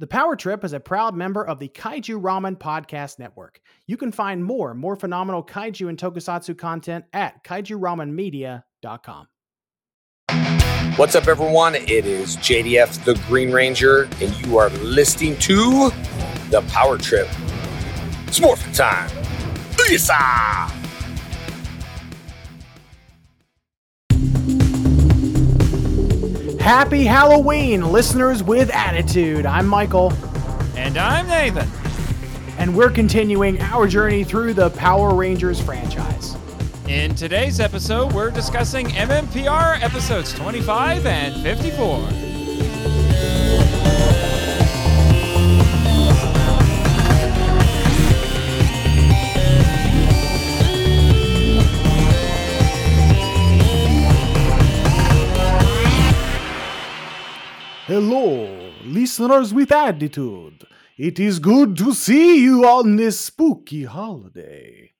The Power Trip is a proud member of the Kaiju Ramen Podcast Network. You can find more phenomenal kaiju and tokusatsu content at kaijuramenmedia.com. What's up, everyone? It is JDF, the Green Ranger, and you are listening to The Power Trip. It's morphin' time. Lisa! Happy Halloween, listeners with attitude. I'm Michael. And I'm Nathan. And we're continuing our journey through the Power Rangers franchise. In today's episode, we're discussing MMPR episodes 25 and 54. Hello, listeners with attitude. It is good to see you on this spooky holiday.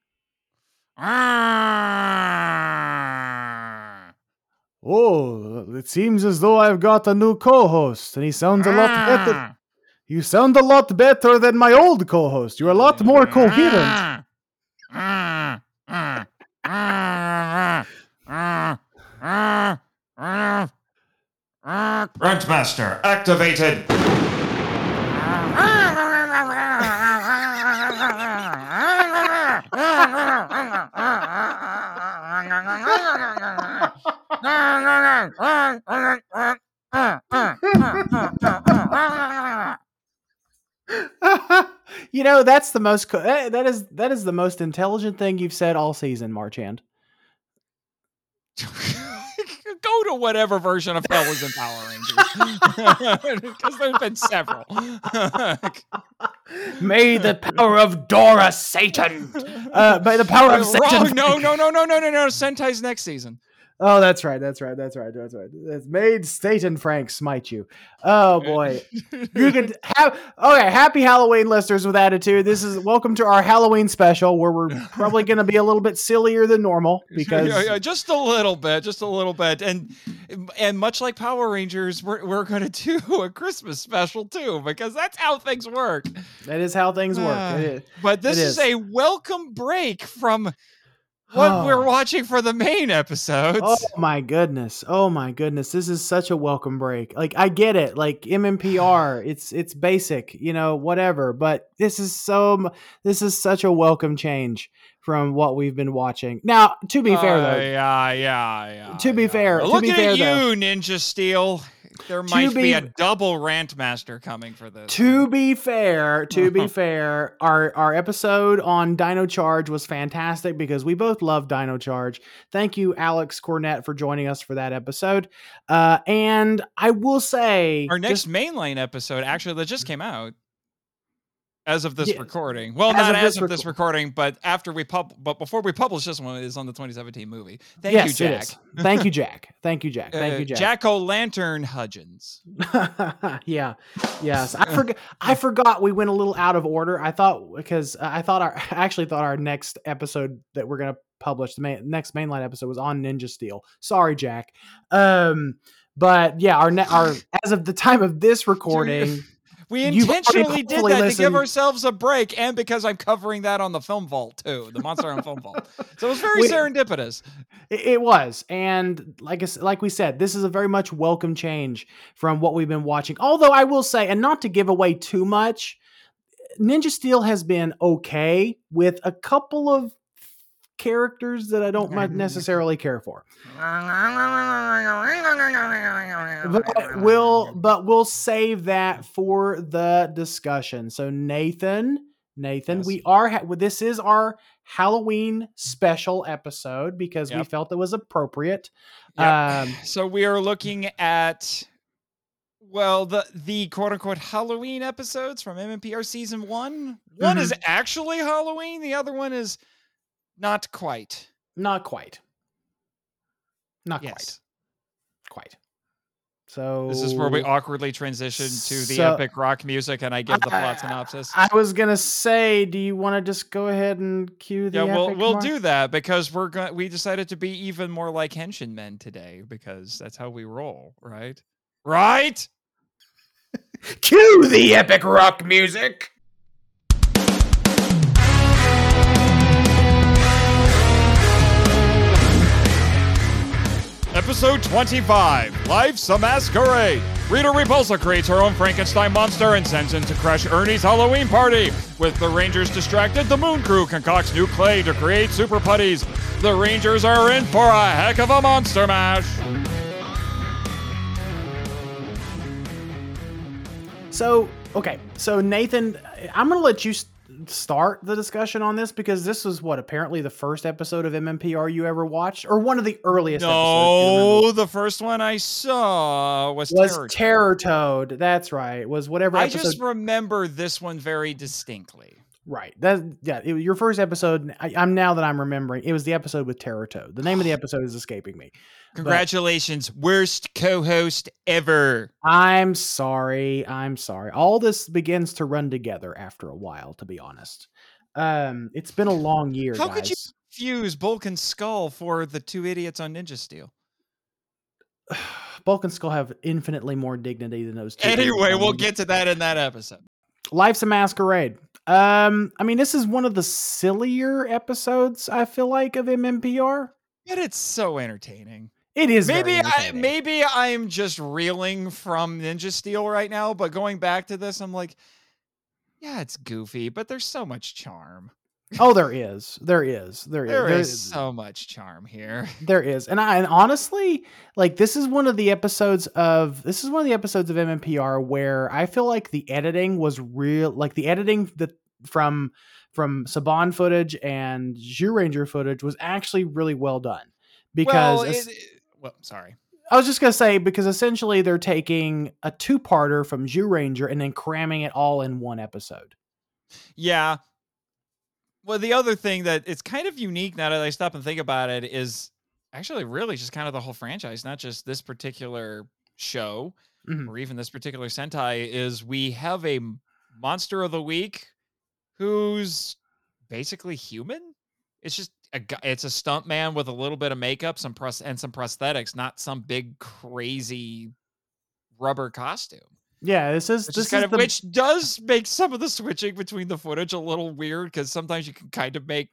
Oh, it seems as though I've got a new co-host, and he sounds a lot better. You sound a lot better than my old co-host. You're a lot more coherent. Gruntmaster activated. You know, that's the most that is the most intelligent thing you've said all season, Marchand. Go to whatever version of Hell was in Power Rangers. Because there's been several. May the power of Dora Satan. By the power of Satan. No. Sentai's next season. Oh, that's right. That's made Satan Frank smite you. Oh boy. You could have okay, happy Halloween, listeners with attitude. This is welcome to our Halloween special where we're probably gonna be a little bit sillier than normal because just a little bit. And much like Power Rangers, we're gonna do a Christmas special too, because that's how things work. That is how things work. But this is a welcome break from what we're watching for the main episodes. Oh my goodness. This is such a welcome break. Like, I get it. Like MMPR, it's basic, you know, whatever, but this is such a welcome change from what we've been watching. Now, to be fair though. Yeah. Look at you, though. Ninja Steel. There might be a double rant master coming for this. To be fair, our episode on Dino Charge was fantastic because we both love Dino Charge. Thank you, Alex Cornett, for joining us for that episode. And I will say... Our next mainline episode, actually, that just came out as of this recording. Well, not as of this recording, but before we publish this one, it is on the 2017 movie. Thank you, Jack. Thank you, Jack. Jack O' Lantern Hudgens. Yeah. Yes. I forgot we went a little out of order. I actually thought our next episode that we're going to publish, the next mainline episode, was on Ninja Steel. Sorry, Jack. But yeah, our as of the time of this recording, we intentionally did that to give ourselves a break, and because I'm covering that on the Film Vault too, the Monster on Film Vault. So it was very serendipitous. It was, and like we said, this is a very much welcome change from what we've been watching. Although I will say, and not to give away too much, Ninja Steel has been okay with a couple of characters that I don't necessarily care for. But we'll save that for the discussion. So Nathan, yes. This is our Halloween special episode because we felt it was appropriate. Yep. So we are looking at the quote unquote Halloween episodes from MMPR season 1. One is actually Halloween, the other one is Not quite. So this is where we awkwardly transition to the epic rock music, and I give the plot synopsis. I was gonna say, do you want to just go ahead and cue the? Yeah, we'll do that because we decided to be even more like Henshin men today because that's how we roll, right? Cue the epic rock music! Episode 25, Life's a Masquerade. Rita Repulsa creates her own Frankenstein monster and sends him to crash Ernie's Halloween party. With the Rangers distracted, the Moon Crew concocts new clay to create super putties. The Rangers are in for a heck of a monster mash. So Nathan, I'm going to let you start the discussion on this, because this was what apparently the first episode of MMPR you ever watched, or one of the earliest episodes. No, the first one I saw was Terror Toad. That's right. It was whatever episode. I just remember this one very distinctly. Right. Your first episode. I'm remembering, it was the episode with Terror Toad. The name of the episode is escaping me. Congratulations, worst co-host ever. I'm sorry. All this begins to run together after a while, to be honest. It's been a long year. How could you confuse Bulk and Skull for the two idiots on Ninja Steel? Bulk and Skull have infinitely more dignity than those two. Anyway, we'll get to that in that episode. Life's a Masquerade. This is one of the sillier episodes, I feel like, of MMPR. But it's so entertaining. It is. Maybe I'm just reeling from Ninja Steel right now, but going back to this, I'm like, yeah, it's goofy, but there's so much charm. Oh, there is so much charm here. There is. And honestly, like, this is one of the episodes of MMPR where I feel like the editing was real, like the editing from Saban footage and Zyuranger footage was actually really well done, I was just going to say, because essentially they're taking a two-parter from Zyuranger and then cramming it all in one episode. Yeah. Well, the other thing that it's kind of unique now that I stop and think about it is actually really just kind of the whole franchise, not just this particular show or even this particular Sentai, is we have a monster of the week who's basically human. It's just a stunt man with a little bit of makeup, some prosthetics, not some big crazy rubber costume. Yeah, which does make some of the switching between the footage a little weird, because sometimes you can kind of make.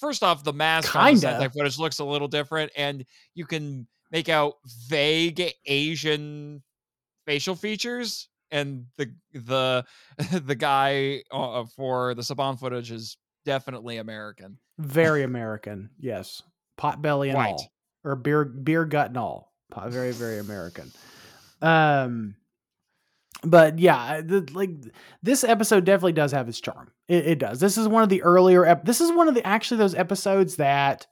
First off, the mask on the footage looks a little different, and you can make out vague Asian facial features, and the guy for the Saban footage is definitely American, very American. Yes, pot belly and all, or beer gut and all. Very, very American. But yeah, this episode definitely does have its charm. It does. This is one of the earlier. This is one of the actually those episodes that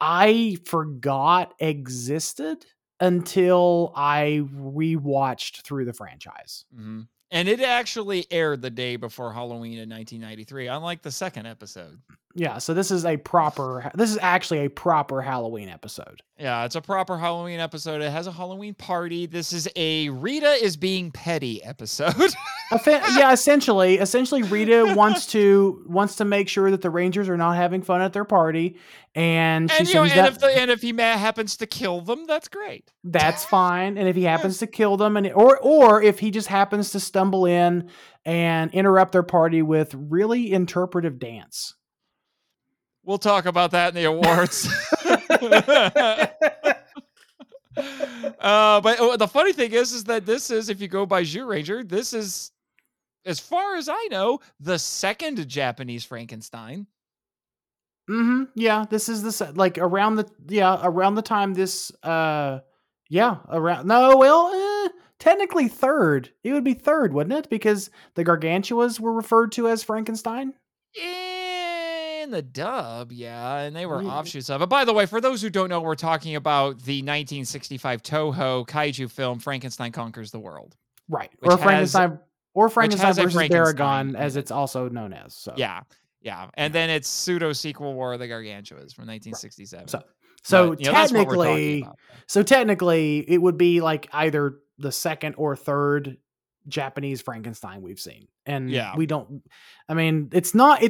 I forgot existed until I rewatched through the franchise. Mm-hmm. And it actually aired the day before Halloween in 1993, unlike the second episode. Yeah, so this is actually a proper Halloween episode. Yeah, it's a proper Halloween episode. It has a Halloween party. This is a Rita is being petty episode. Essentially, Rita wants to make sure that the Rangers are not having fun at their party, and if he happens to kill them, that's great. That's fine. And if he happens to kill them, or if he just happens to stumble in and interrupt their party with really interpretive dance. We'll talk about that in the awards. But the funny thing is that this is, if you go by Zyuranger, this is, as far as I know, the second Japanese Frankenstein. Mm-hmm. Yeah, this is technically third. It would be third, wouldn't it? Because the Gargantuas were referred to as Frankenstein. In the dub, yeah, and they were offshoots of it. By the way, for those who don't know, we're talking about the 1965 Toho Kaiju film Frankenstein Conquers the World. Right. Or Frankenstein versus Baragon, as it's also known as. So. Yeah. Yeah, and then it's pseudo-sequel War of the Gargantuas from 1967. Right. So technically, it would be like either the second or third Japanese Frankenstein we've seen. And we don't, I mean, it's not,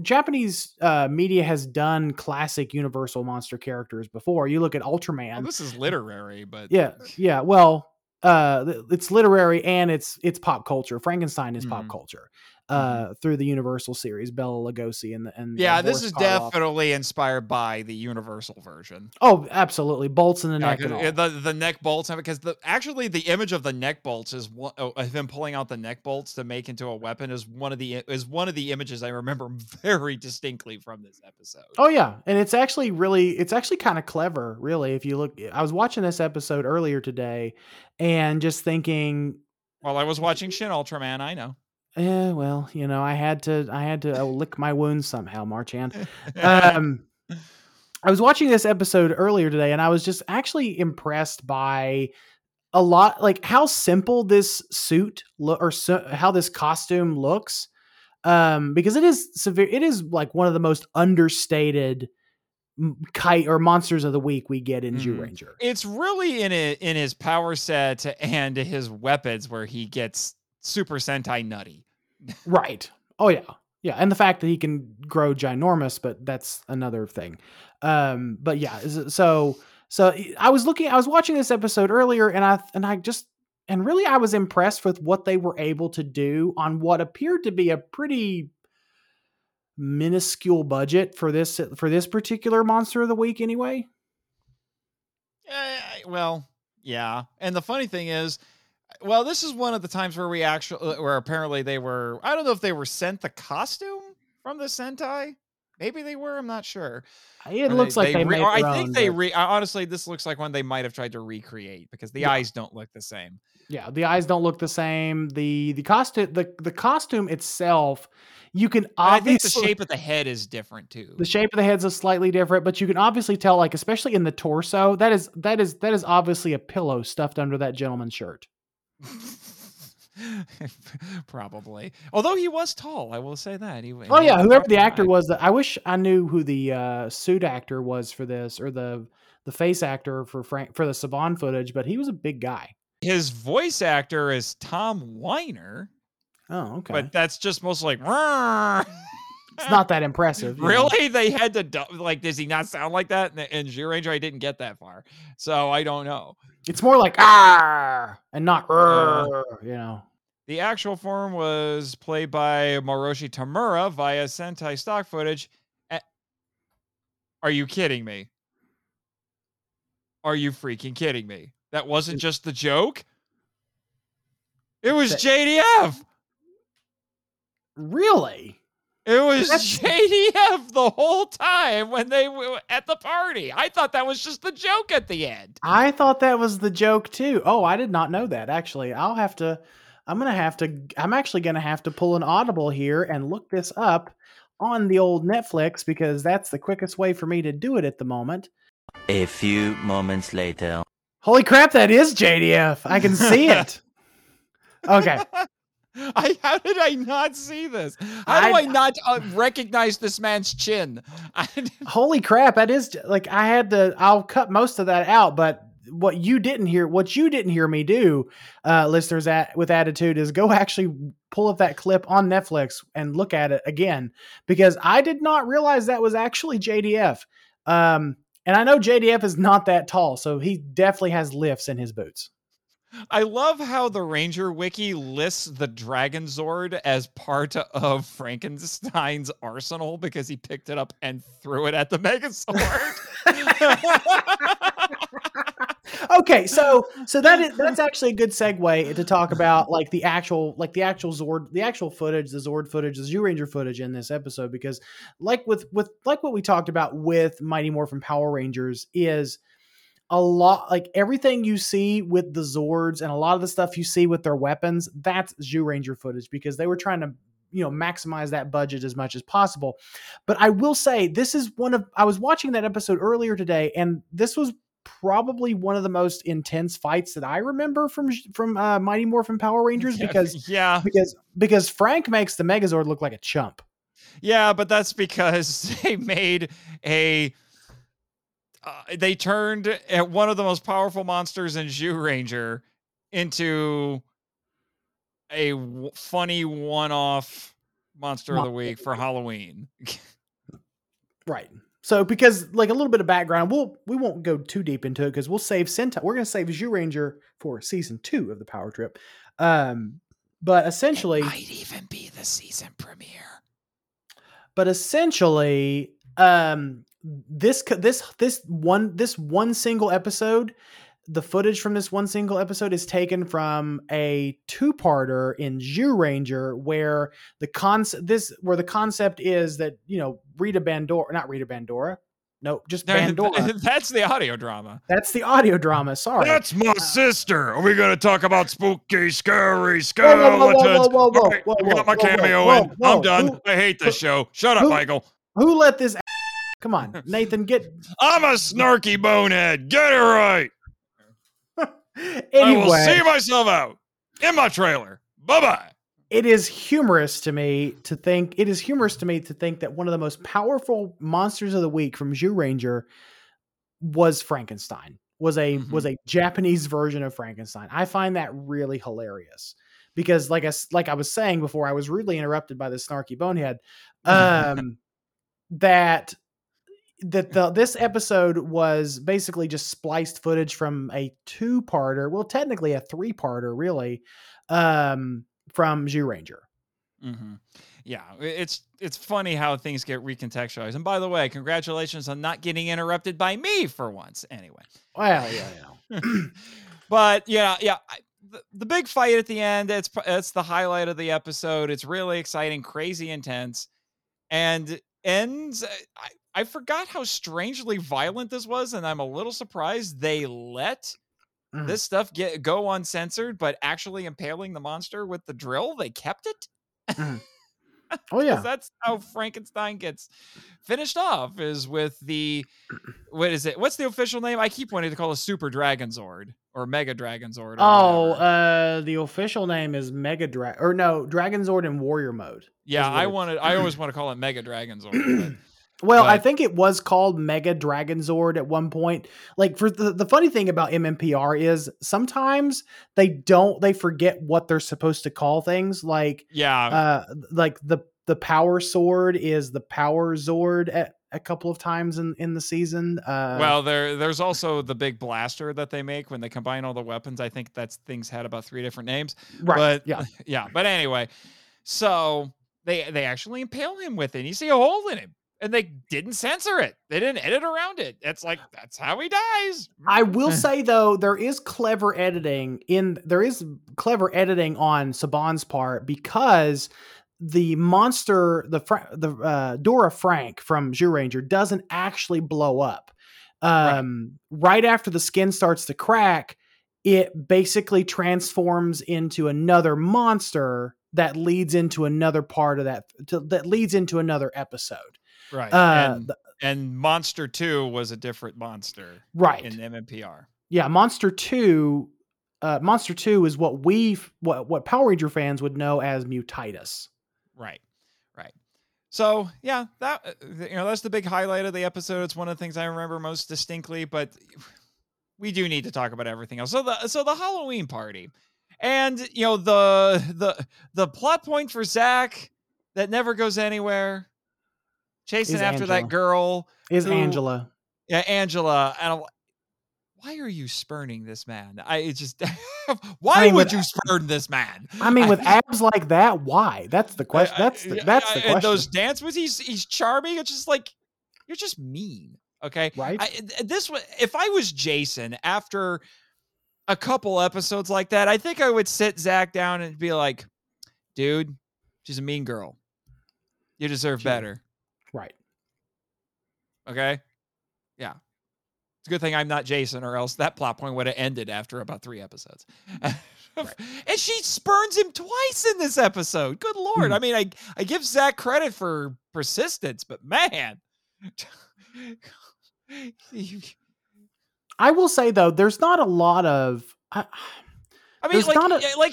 Japanese media has done classic Universal monster characters before. You look at Ultraman. Well, this is literary, but. Yeah, well. it's literary and it's pop culture. Frankenstein is pop culture through the Universal series, Bela Lugosi and yeah, this is definitely inspired by the Universal version. Oh, absolutely. Bolts in the neck. And all. The neck bolts, because the image of the neck bolts is one of them pulling out the neck bolts to make into a weapon is one of the images I remember very distinctly from this episode. Oh yeah. And it's actually kind of clever, really. If you look, I was watching this episode earlier today and just thinking, while I was watching Shin Ultraman, I know. Yeah, well, you know, I had to lick my wounds somehow, Marchand. I was watching this episode earlier today, and I was just actually impressed by a lot, like how simple this suit how this costume looks, because it is severe. It is like one of the most understated kite or monsters of the week we get in Zyuranger. It's really in his power set and his weapons where he gets Super Sentai nutty. Right. Oh yeah. Yeah. And the fact that he can grow ginormous, but that's another thing. But yeah, so I was watching this episode earlier and I was impressed with what they were able to do on what appeared to be a pretty minuscule budget for this particular monster of the week anyway. Well, yeah. And the funny thing is, well, this is one of the times where apparently they were, I don't know if they were sent the costume from the Sentai. Maybe they were, I'm not sure. Honestly, this looks like one they might've tried to recreate because the eyes don't look the same. Yeah. The eyes don't look the same. The costume itself, you can obviously, I think the shape of the head is different too. The shape of the head's slightly different, but you can obviously tell, like, especially in the torso, that is obviously a pillow stuffed under that gentleman's shirt. Probably, although he was tall, I will say that. Whoever the actor was, I wish I knew who the suit actor was for this, or the face actor for the Saban footage, but he was a big guy. His voice actor is Tom Weiner. Oh, okay, but that's just mostly like it's not that impressive. Really, they had to does he not sound like that? And Zyuranger, I didn't get that far, so I don't know. It's more like ah and not you know. The actual form was played by Moroshi Tamura via Sentai stock footage. Are you kidding me? Are you freaking kidding me? That wasn't just the joke. It was JDF. Really? It was JDF the whole time when they were at the party. I thought that was just the joke at the end. I thought that was the joke too. Oh, I did not know that. Actually, I'm actually going to have to pull an audible here and look this up on the old Netflix, because that's the quickest way for me to do it at the moment. A few moments later. Holy crap, that is JDF. I can see it. Okay. How did I not see this? How do I not recognize this man's chin? Holy crap. That is like, I'll cut most of that out, but what you didn't hear me do, listeners with attitude, is go actually pull up that clip on Netflix and look at it again, because I did not realize that was actually JDF. And I know JDF is not that tall, so he definitely has lifts in his boots. I love how the Ranger Wiki lists the Dragonzord as part of Frankenstein's arsenal because he picked it up and threw it at the Megazord. Okay, so that's actually a good segue to talk about the actual Zord footage, the Zyuranger footage in this episode, because like what we talked about with Mighty Morphin Power Rangers is a lot, like everything you see with the Zords and a lot of the stuff you see with their weapons, that's Zyuranger footage, because they were trying to, you know, maximize that budget as much as possible. But I will say, I was watching that episode earlier today, and this was probably one of the most intense fights that I remember from Mighty Morphin Power Rangers, because Frank makes the Megazord look like a chump. Yeah, but that's because they made they turned at one of the most powerful monsters in Zyuranger into a funny one-off monster of the week for Halloween. Right. So, because like a little bit of background, we won't go too deep into it because we'll save Sentai. We're going to save Zyuranger for season 2 of the Power Trip. But essentially, it might even be the season premiere. But essentially, this one single episode, the footage from this one single episode is taken from a 2-parter in Zyuranger where the concept is that, you know, Bandora. That's the audio drama. That's the audio drama. Sorry. That's my sister. Are we going to talk about spooky, scary skeletons? Whoa, got my cameo in. I'm done. I hate this show. Shut up, Michael. Who let this... Come on, Nathan, get... I'm a snarky bonehead. Get it right. Anyway, I will see myself out in my trailer. Bye-bye. It is humorous to me to think that one of the most powerful monsters of the week from Zyuranger was Frankenstein. Was a Japanese version of Frankenstein. I find that really hilarious because like I was saying before, I was rudely interrupted by this snarky bonehead. This episode was basically just spliced footage from a 2-parter, well, technically a 3-parter, really, from Zyuranger. Mm-hmm. Yeah, it's funny how things get recontextualized. And by the way, congratulations on not getting interrupted by me for once. Anyway. Well, yeah. But yeah. The big fight at the end, it's the highlight of the episode. It's really exciting, crazy intense, and ends. I forgot how strangely violent this was, and I'm a little surprised they let this stuff go uncensored, but actually impaling the monster with the drill, they kept it. Oh yeah. That's how Frankenstein gets finished off, is with the, what is it? What's the official name? I keep wanting to call it Super Dragonzord or Mega Dragonzord. The official name is Dragonzord in warrior mode. Yeah. I always want to call it Mega Dragonzord. But I think it was called Mega Dragonzord at one point. Like, for the funny thing about MMPR is sometimes they forget what they're supposed to call things. Like, yeah, like the Power Sword is the Power Zord at a couple of times in the season. Well, there's also the big blaster that they make when they combine all the weapons. I think that's things had about 3 different names. Right. But, yeah. But anyway, so they actually impale him with it. You see a hole in him. And they didn't censor it. They didn't edit around it. It's like, that's how he dies. I will say, though, there is clever editing on Saban's part, because the monster, the Dora Frank from Zyuranger doesn't actually blow up. Right after the skin starts to crack, it basically transforms into another monster that leads into another part of that leads into another episode. Right. And Monster 2 was a different monster. Right. In MMPR. Yeah. Monster 2 is what Power Ranger fans would know as Mutitus. Right. Right. So yeah, that's the big highlight of the episode. It's one of the things I remember most distinctly, but we do need to talk about everything else. So the Halloween party and, you know, the plot point for Zach that never goes anywhere. Chasing after Angela. That girl is Angela. Yeah, Angela. And I'm like, why are you spurning this man? Why would you spurn this man? I mean, with abs like that, why? That's the question. That's the question. And those dance moves, he's charming. It's just like, you're just mean. Okay. Right. If I was Jason after a couple episodes like that, I think I would sit Zach down and be like, dude, she's a mean girl. You deserve better. Right. Okay. Yeah. It's a good thing I'm not Jason, or else that plot point would have ended after about 3 episodes. Right. And she spurns him twice in this episode. Good Lord. I mean, I give Zach credit for persistence, but man. I will say, though, there's not a lot of... I mean,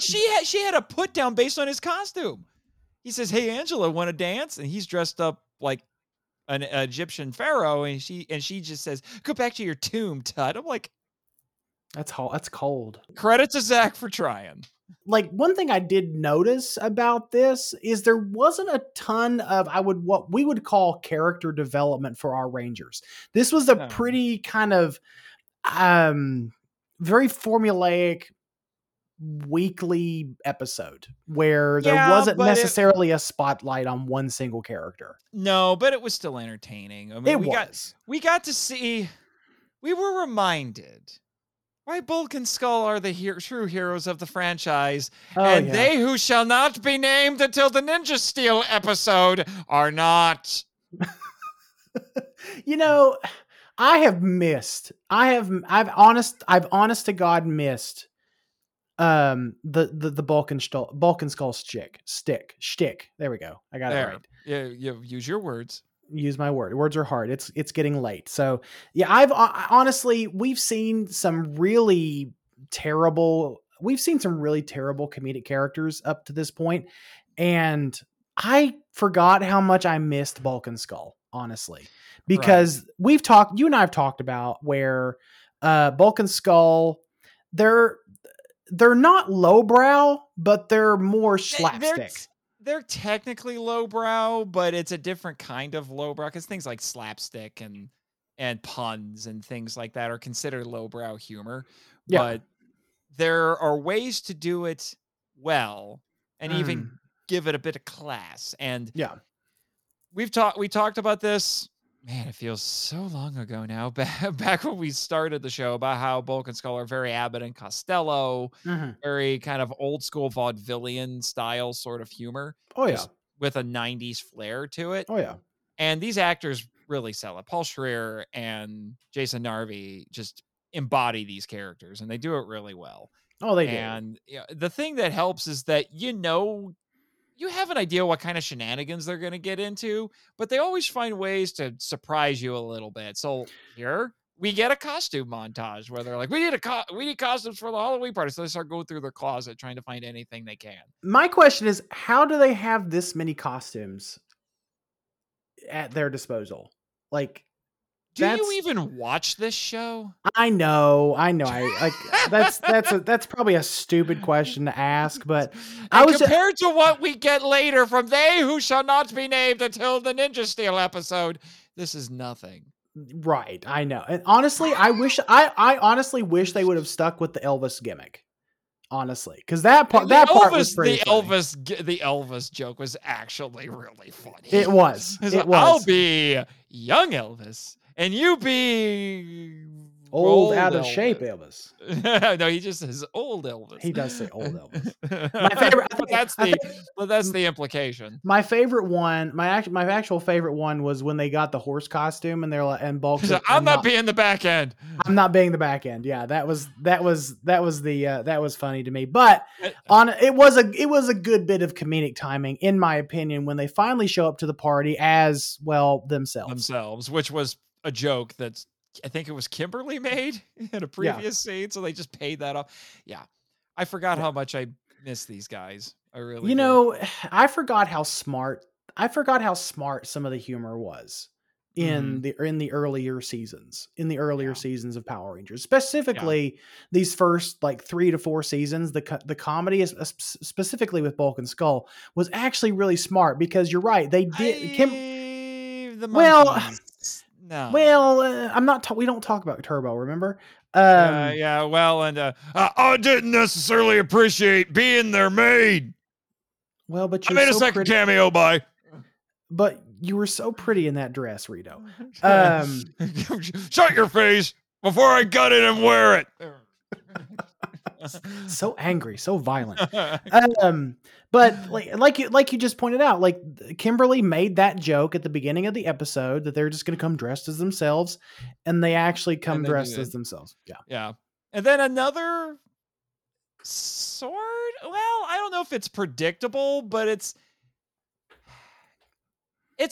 she had a put down based on his costume. He says, hey, Angela, want to dance? And he's dressed up like an Egyptian pharaoh, and she just says, go back to your tomb, Tut. I'm like, that's cold. Credit to Zach for trying. like one thing I did notice about this is there wasn't a ton of what we would call character development for our Rangers. This was a pretty kind of very formulaic weekly episode where there wasn't necessarily a spotlight on one single character. No, but it was still entertaining. I mean, we got to see, we were reminded why Bulk and Skull are the true heroes of the franchise, and they who shall not be named until the Ninja Steel episode are not. You know, I've honest to God missed the Bulk and Skull stick. There we go. I got it right. Yeah, you use your words. Use my word. Words are hard. It's getting late. So yeah, we've seen some really terrible. We've seen some really terrible comedic characters up to this point, and I forgot how much I missed Bulk and Skull, honestly, because you and I have talked about where Bulk and Skull, they're not lowbrow, but they're more slapstick. They're technically lowbrow, but it's a different kind of lowbrow because things like slapstick and puns and things like that are considered lowbrow humor. Yeah. But there are ways to do it well and even give it a bit of class. And we talked about this. Man, it feels so long ago now. Back when we started the show about how Bulk and Skull are very Abbott and Costello, very kind of old school vaudevillian style sort of humor. Oh yeah, with a '90s flair to it. Oh yeah, and these actors really sell it. Paul Schrader and Jason Narvi just embody these characters, and they do it really well. Oh, they do. And you know, the thing that helps is that you have an idea what kind of shenanigans they're going to get into, but they always find ways to surprise you a little bit. So here we get a costume montage where they're like, we need costumes for the Halloween party. So they start going through their closet, trying to find anything they can. My question is, how do they have this many costumes at their disposal? Like, do you even watch this show? I know. That's probably a stupid question to ask, but compared to what we get later from they who shall not be named until the Ninja Steel episode, this is nothing. Right, I know. And honestly, I honestly wish they would have stuck with the Elvis gimmick. Honestly, because that part was pretty funny. The Elvis joke was actually really funny. It was. I'll be young Elvis. And you be old out of shape, Elvis. No, he just says old Elvis. He does say old Elvis. That's the implication. My actual favorite one was when they got the horse costume and they're like, and Bulk said, I'm not being the back end. I'm not being the back end. Yeah, that was funny to me. But it was a good bit of comedic timing, in my opinion, when they finally show up to the party as well themselves, which was a joke that's, I think it was Kimberly made in a previous scene. So they just paid that off. Yeah. I forgot how much I miss these guys. I really, I forgot how smart some of the humor was in the earlier seasons of Power Rangers, specifically these first like 3 to 4 seasons. The comedy is specifically with Bulk and Skull was actually really smart because you're right. They did. No. Well, we don't talk about Turbo, remember? I didn't necessarily appreciate being their maid. Well, but I made a second cameo by. But you were so pretty in that dress, Rito. Shut your face before I gut it and wear it. So angry, so violent. But like you just pointed out, like Kimberly made that joke at the beginning of the episode that they're just going to come dressed as themselves, and they actually come dressed as themselves. Yeah. And then another sort. Well, I don't know if it's predictable, but it's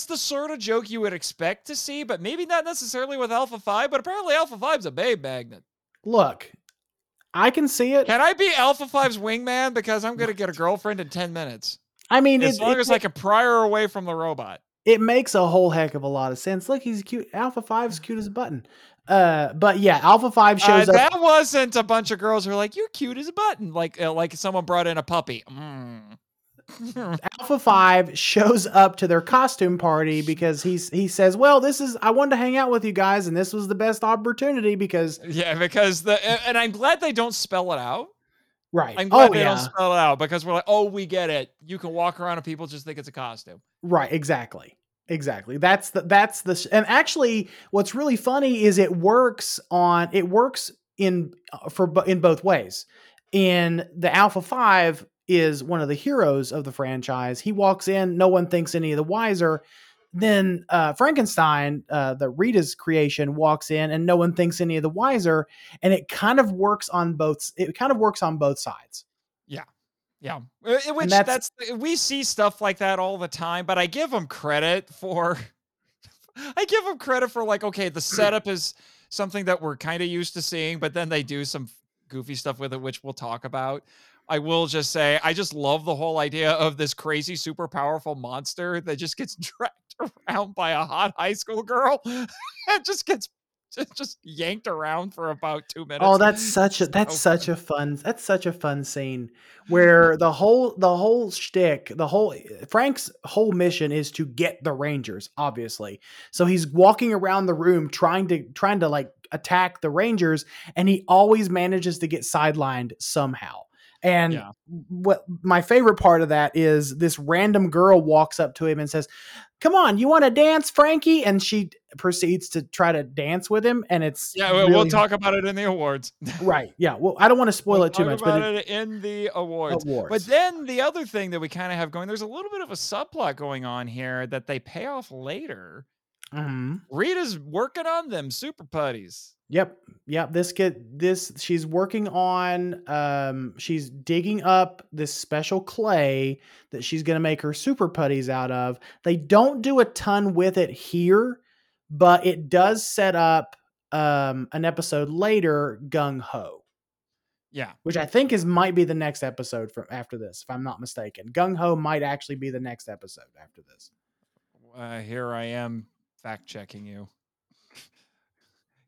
the sort of joke you would expect to see, but maybe not necessarily with Alpha Five. But apparently, Alpha Five's a babe magnet. Look. I can see it. Can I be Alpha Five's wingman? Because I'm going to get a girlfriend in 10 minutes. I mean, as long as I can pry her away from the robot. It makes a whole heck of a lot of sense. Look, he's cute. Alpha Five's cute as a button. But yeah, Alpha Five shows up. That wasn't a bunch of girls who are like, "You're cute as a button," like someone brought in a puppy. Mm. Alpha Five shows up to their costume party because he says, "Well, I wanted to hang out with you guys, and this was the best opportunity because and I'm glad they don't spell it out. Right. I'm glad they don't spell it out because we're like, oh, we get it. You can walk around and people just think it's a costume. Right. Exactly. That's the and actually, what's really funny is it works in both ways. In the Alpha Five is one of the heroes of the franchise. He walks in, no one thinks any of the wiser. Then Frankenstein, the Rita's creation, walks in, and no one thinks any of the wiser. And it kind of works on both. It kind of works on both sides. Yeah. Which that's we see stuff like that all the time. But I give them credit for. I give them credit for the setup is something that we're kind of used to seeing, but then they do some goofy stuff with it, which we'll talk about. I will just say, I just love the whole idea of this crazy, super powerful monster that just gets dragged around by a hot high school girl and just gets yanked around for about 2 minutes. Oh, that's such a fun scene where Frank's whole mission is to get the Rangers, obviously. So he's walking around the room trying to attack the Rangers, and he always manages to get sidelined somehow. And what my favorite part of that is this random girl walks up to him and says, "Come on, you want to dance, Frankie?" And she proceeds to try to dance with him. And it's we'll talk about it in the awards, right? Yeah, well, I don't want to spoil it too much, but it in the awards. But then the other thing that we kind of have going, there's a little bit of a subplot going on here that they pay off later. Mm-hmm. Rita's working on them super putties. Yep. She's working on, she's digging up this special clay that she's going to make her super putties out of. They don't do a ton with it here, but it does set up, an episode later, Gung Ho. Yeah. Which I think might be the next episode after this, if I'm not mistaken. Gung Ho might actually be the next episode after this. Here I am fact checking you.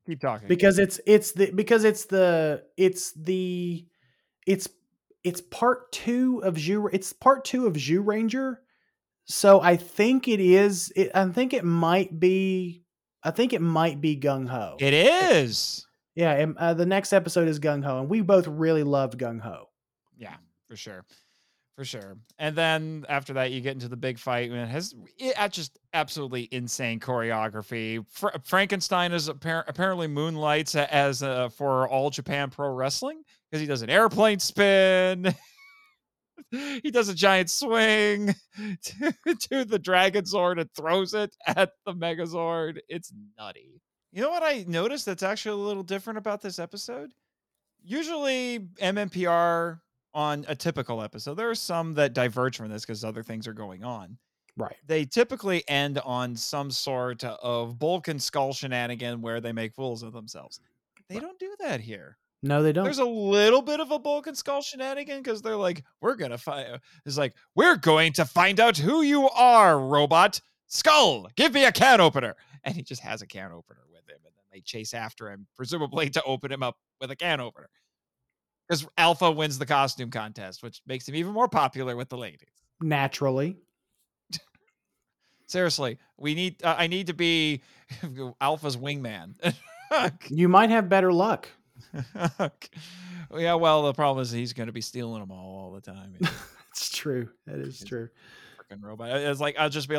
Keep talking because it's part two of Zyuranger. So I think it might be Gung Ho. It is. And the next episode is Gung Ho, and we both really loved Gung Ho. Yeah, for sure. And then after that, you get into the big fight, and it has just absolutely insane choreography. Frankenstein is apparently moonlights as for All Japan Pro Wrestling because he does an airplane spin. He does a giant swing to the Dragonzord and throws it at the Megazord. It's nutty. You know what I noticed that's actually a little different about this episode? Usually MMPR... on a typical episode, there are some that diverge from this because other things are going on. Right. They typically end on some sort of Bulk and Skull shenanigan where they make fools of themselves. They don't do that here. No, they don't. There's a little bit of a Bulk and Skull shenanigan because they're like, we're going to find out who you are, robot. Skull, give me a can opener. And he just has a can opener with him. And then they chase after him, presumably to open him up with a can opener. Because Alpha wins the costume contest, which makes him even more popular with the ladies. Naturally. Seriously, I need to be Alpha's wingman. You might have better luck. Yeah, well, the problem is he's going to be stealing them all the time. It's true. That is true. Freaking robot. It's like, I'll just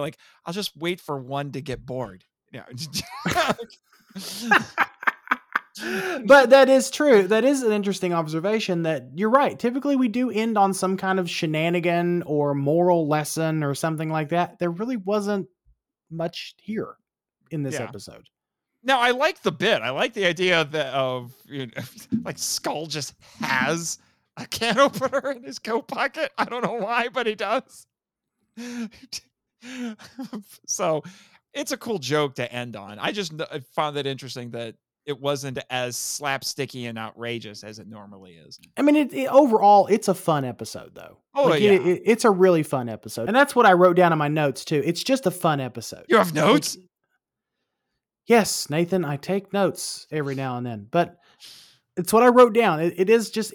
wait for one to get bored. Yeah. But that is true. That is an interesting observation that you're right. Typically we do end on some kind of shenanigan or moral lesson or something like that. There really wasn't much here in this episode. Now I like the bit. I like the idea that Skull just has a can opener in his coat pocket. I don't know why, but he does. So it's a cool joke to end on. I just found it interesting that it wasn't as slapsticky and outrageous as it normally is. I mean, overall, it's a fun episode, though. Oh, yeah. It's a really fun episode. And that's what I wrote down in my notes, too. It's just a fun episode. You have notes? Yes, Nathan, I take notes every now and then, but it's what I wrote down. It is just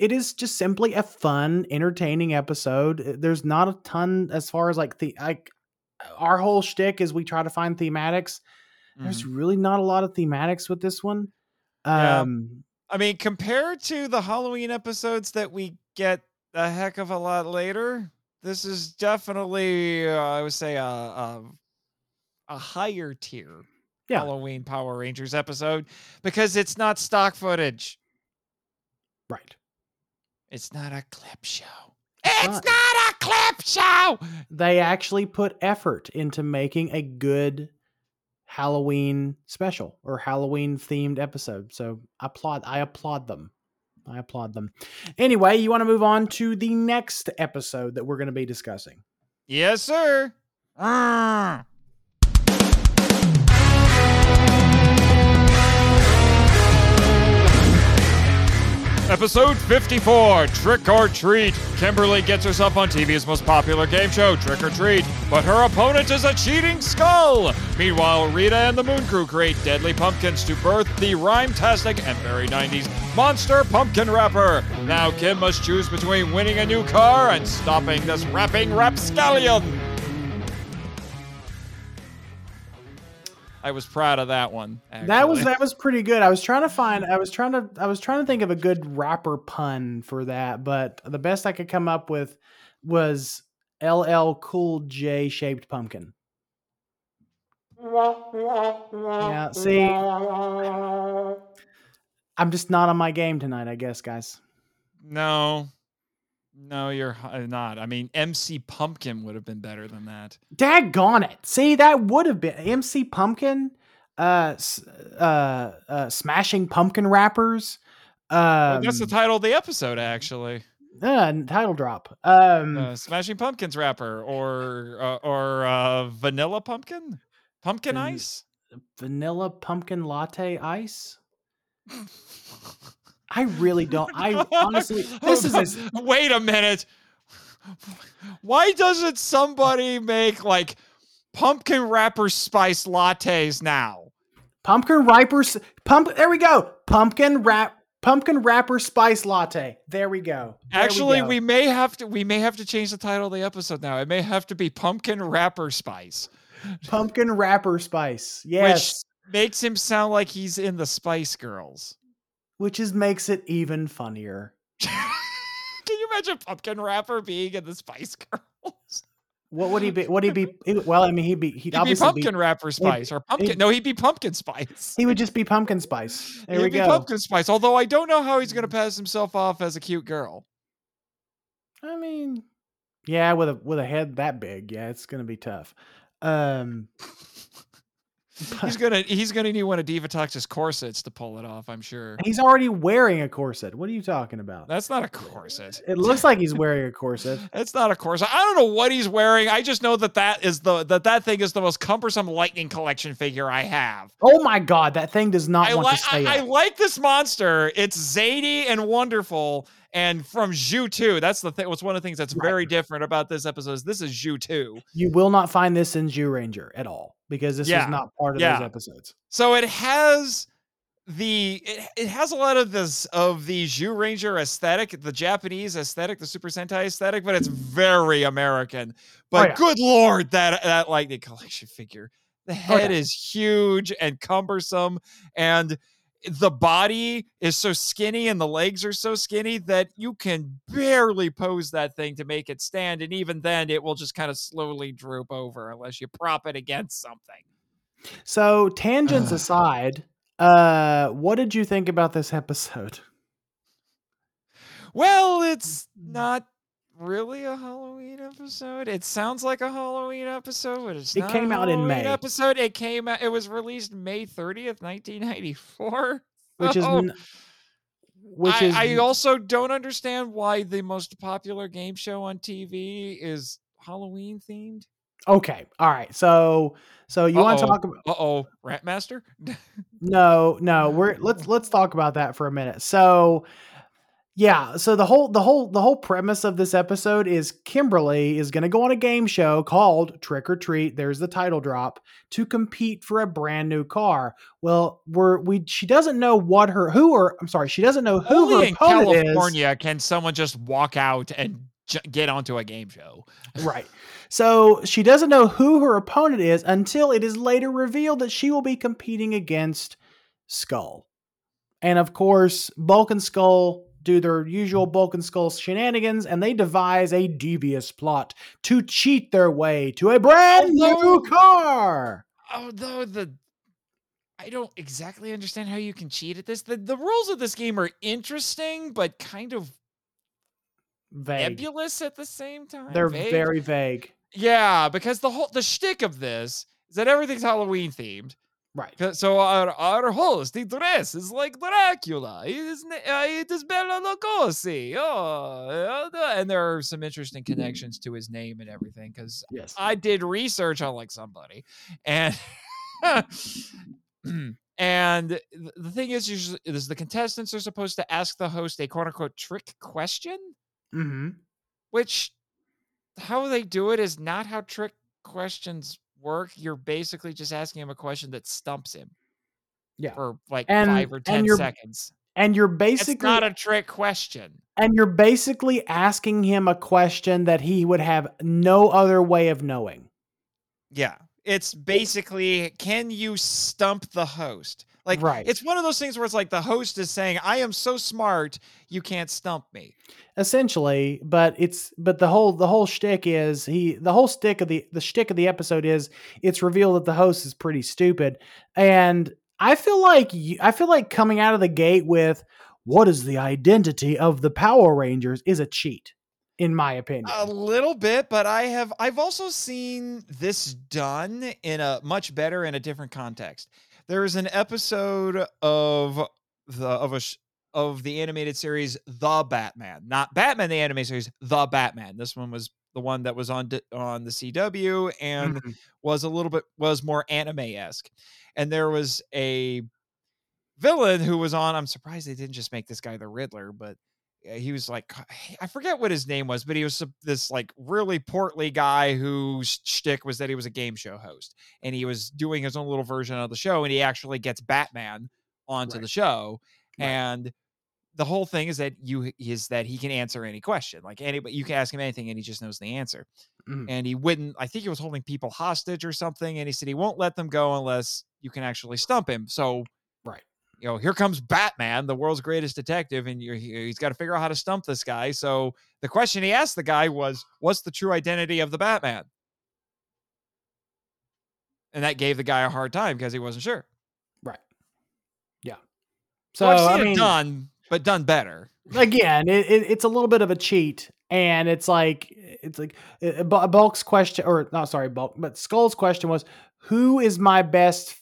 simply a fun, entertaining episode. There's not a ton as far as our whole shtick is we try to find thematics. Mm-hmm. There's really not a lot of thematics with this one. I mean, compared to the Halloween episodes that we get a heck of a lot later, this is definitely, I would say, a higher tier Halloween Power Rangers episode because it's not stock footage. Right. It's not a clip show. It's not a clip show. They actually put effort into making a good Halloween special or Halloween themed episode. So I applaud them. Anyway, you want to move on to the next episode that we're going to be discussing? Yes, sir. Episode 54, Trick or Treat. Kimberly gets herself on TV's most popular game show, Trick or Treat, but her opponent is a cheating skull. Meanwhile, Rita and the Moon Crew create deadly pumpkins to birth the rhyme-tastic and very 90s monster pumpkin wrapper. Now Kim must choose between winning a new car and stopping this rapping rapscallion. I was proud of that one. Actually. That was pretty good. I was trying to think of a good rapper pun for that, but the best I could come up with was LL Cool J shaped pumpkin. Yeah, see, I'm just not on my game tonight, I guess, guys. No, you're not. I mean, MC Pumpkin would have been better than that. Daggone it. See, that would have been MC Pumpkin, smashing pumpkin wrappers. Well, that's the title of the episode, actually. Title drop. Smashing Pumpkins wrapper or vanilla pumpkin? Pumpkin ice? Vanilla pumpkin latte ice? I really don't. I honestly, this is a... Wait a minute. Why doesn't somebody make like pumpkin wrapper spice lattes now? There we go. Pumpkin wrapper spice latte. There we go. We may have to change the title of the episode now. It may have to be pumpkin wrapper spice. Pumpkin wrapper spice. Yes. Which makes him sound like he's in the Spice Girls. Which makes it even funnier. Can you imagine Pumpkin Rapper being in the Spice Girls? What would he be? Well, I mean, he'd obviously be Pumpkin Rapper Spice or Pumpkin. No, he'd be Pumpkin Spice. He would just be Pumpkin Spice. There we go. He'd be Pumpkin Spice. Although I don't know how he's going to pass himself off as a cute girl. I mean, yeah, with a head that big, yeah, it's going to be tough. He's gonna need one of Diva Tox's corsets to pull it off, I'm sure. He's already wearing a corset. What are you talking about? That's not a corset. It looks like he's wearing a corset. It's not a corset. I don't know what he's wearing. I just know that thing is the most cumbersome Lightning Collection figure I have. Oh my God, that thing does not want to stay up. I like this monster. It's zany and wonderful. And from Zyu2, that's the thing. What's one of the things that's very different about this episode is this is Zyu2. You will not find this in Zyuranger at all because this is not part of those episodes. So it has a lot of this of the Zyuranger aesthetic, the Japanese aesthetic, the Super Sentai aesthetic, but it's very American. But Good Lord, that Lightning Collection figure, the head is huge and cumbersome, and the body is so skinny and the legs are so skinny that you can barely pose that thing to make it stand. And even then it will just kind of slowly droop over unless you prop it against something. So tangents aside, what did you think about this episode? Well, it's not really a Halloween episode. It sounds like a Halloween episode, but it's not. It came out in May. It was released May 30th, 1994. I also don't understand why the most popular game show on TV is Halloween themed. Okay. All right. So you want to talk about Ratmaster? No, let's talk about that for a minute. So Yeah, so the whole premise of this episode is Kimberly is going to go on a game show called Trick or Treat. There's the title drop to compete for a brand new car. Well, she doesn't know what her who or I'm sorry, she doesn't know who her opponent is. Only in California can someone just walk out and get onto a game show. Right. So she doesn't know who her opponent is until it is later revealed that she will be competing against Skull. And of course, Bulk and Skull do their usual Bulk and Skull shenanigans, and they devise a devious plot to cheat their way to a brand new car. Although I don't exactly understand how you can cheat at this. The rules of this game are interesting, but kind of vague. Nebulous at the same time. They're vague. Very vague. Yeah, because the shtick of this is that everything's Halloween themed. Right. So our host, he dresses like Dracula. It is Bela Lugosi. And there are some interesting connections to his name and everything, because yes. I did research on like somebody. And and the thing is, usually is the contestants are supposed to ask the host a quote-unquote trick question, mm-hmm. which how they do it is not how trick questions work. You're basically just asking him a question that stumps him for like 5 or 10 seconds. And you're basically... It's not a trick question. And you're basically asking him a question that he would have no other way of knowing. Yeah. It's basically, can you stump the host? Like, right. It's one of those things where it's like the host is saying, I am so smart, you can't stump me. Essentially, but the whole shtick is the shtick of the episode is it's revealed that the host is pretty stupid. And I feel like coming out of the gate with what is the identity of the Power Rangers is a cheat. In my opinion, a little bit, but I've also seen this done in a much better in a different context. There is an episode of the animated series The Batman, not Batman the animated series, The Batman. This one was the one that was on the CW and mm-hmm. was more anime-esque. And there was a villain who was on. I'm surprised they didn't just make this guy the Riddler, but. He was like, I forget what his name was, but he was this like really portly guy whose shtick was that he was a game show host and he was doing his own little version of the show. And he actually gets Batman onto the show. Right. And the whole thing is that he can answer any question, like anybody, you can ask him anything and he just knows the answer. Mm. And I think he was holding people hostage or something. And he said, he won't let them go unless you can actually stump him. So, you know, here comes Batman, the world's greatest detective, and he's got to figure out how to stump this guy. So the question he asked the guy was, what's the true identity of the Batman? And that gave the guy a hard time because he wasn't sure. Right. Yeah. So I've seen it done, but done better. Again, it's a little bit of a cheat. And it's like Bulk's question, or not sorry, Bulk, but Skull's question was, who is my best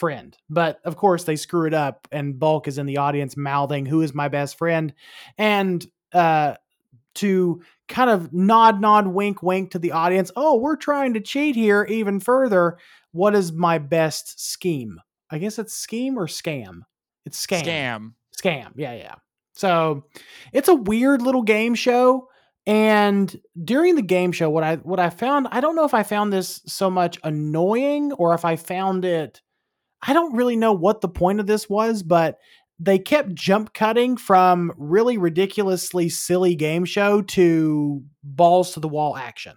friend? But of course they screw it up and Bulk is in the audience mouthing, who is my best friend? And, to kind of nod, wink, wink to the audience. Oh, we're trying to cheat here even further. What is my best scheme? I guess it's scheme or scam. It's scam. Scam. Yeah. Yeah. So it's a weird little game show. And during the game show, what I found, I don't know if I found this so much annoying or if I found it, I don't really know what the point of this was, but they kept jump cutting from really ridiculously silly game show to balls to the wall action.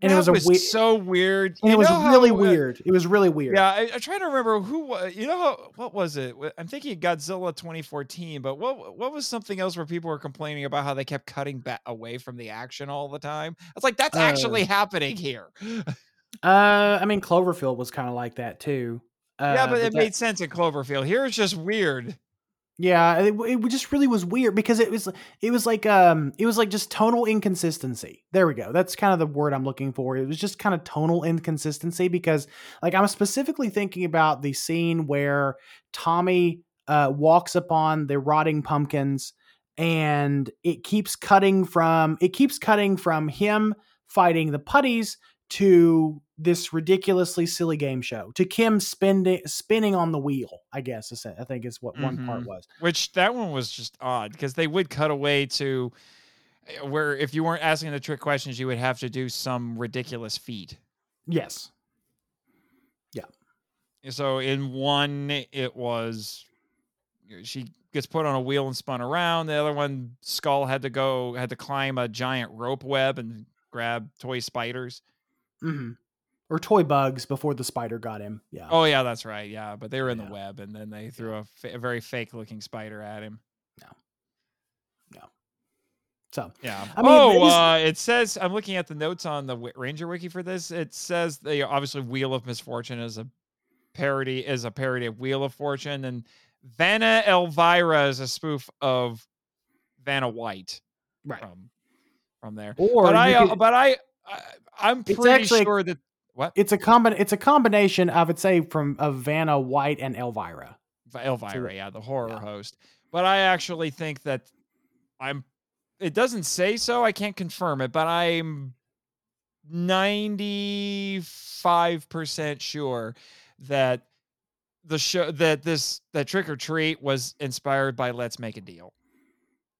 And it was so weird. And it was really weird. Yeah, I'm trying to remember what was it? I'm thinking Godzilla 2014, but what was something else where people were complaining about how they kept cutting back away from the action all the time? It's like, that's actually happening here. I mean, Cloverfield was kind of like that too. Yeah, but it made sense in Cloverfield. Here it's just weird. Yeah, it just really was weird because it was like just tonal inconsistency. There we go. That's kind of the word I'm looking for. It was just kind of tonal inconsistency because like I'm specifically thinking about the scene where Tommy walks upon the rotting pumpkins and it keeps cutting from him fighting the putties to this ridiculously silly game show, to Kim spinning on the wheel, I guess, I think is what one part was. Which that one was just odd, because they would cut away to where if you weren't asking the trick questions, you would have to do some ridiculous feat. Yes. Yeah. So in one, it was she gets put on a wheel and spun around. The other one, Skull had to climb a giant rope web and grab toy spiders. Mm-hmm. Or toy bugs before the spider got him. Yeah. Oh yeah, that's right. Yeah. But they were in the web, and then they threw a very fake looking spider at him. No. So, yeah. I mean, it says, I'm looking at the notes on the Ranger Wiki for this. It says they obviously Wheel of Misfortune is a parody of Wheel of Fortune, and Vanna Elvira is a spoof of Vanna White. Right. From there. I'm pretty sure that what? It's a combination, I would say, of Vanna White and Elvira. Elvira, yeah, the horror host. But I actually think that it doesn't say so. I can't confirm it, but I'm 95% sure that the show that Trick or Treat was inspired by Let's Make a Deal.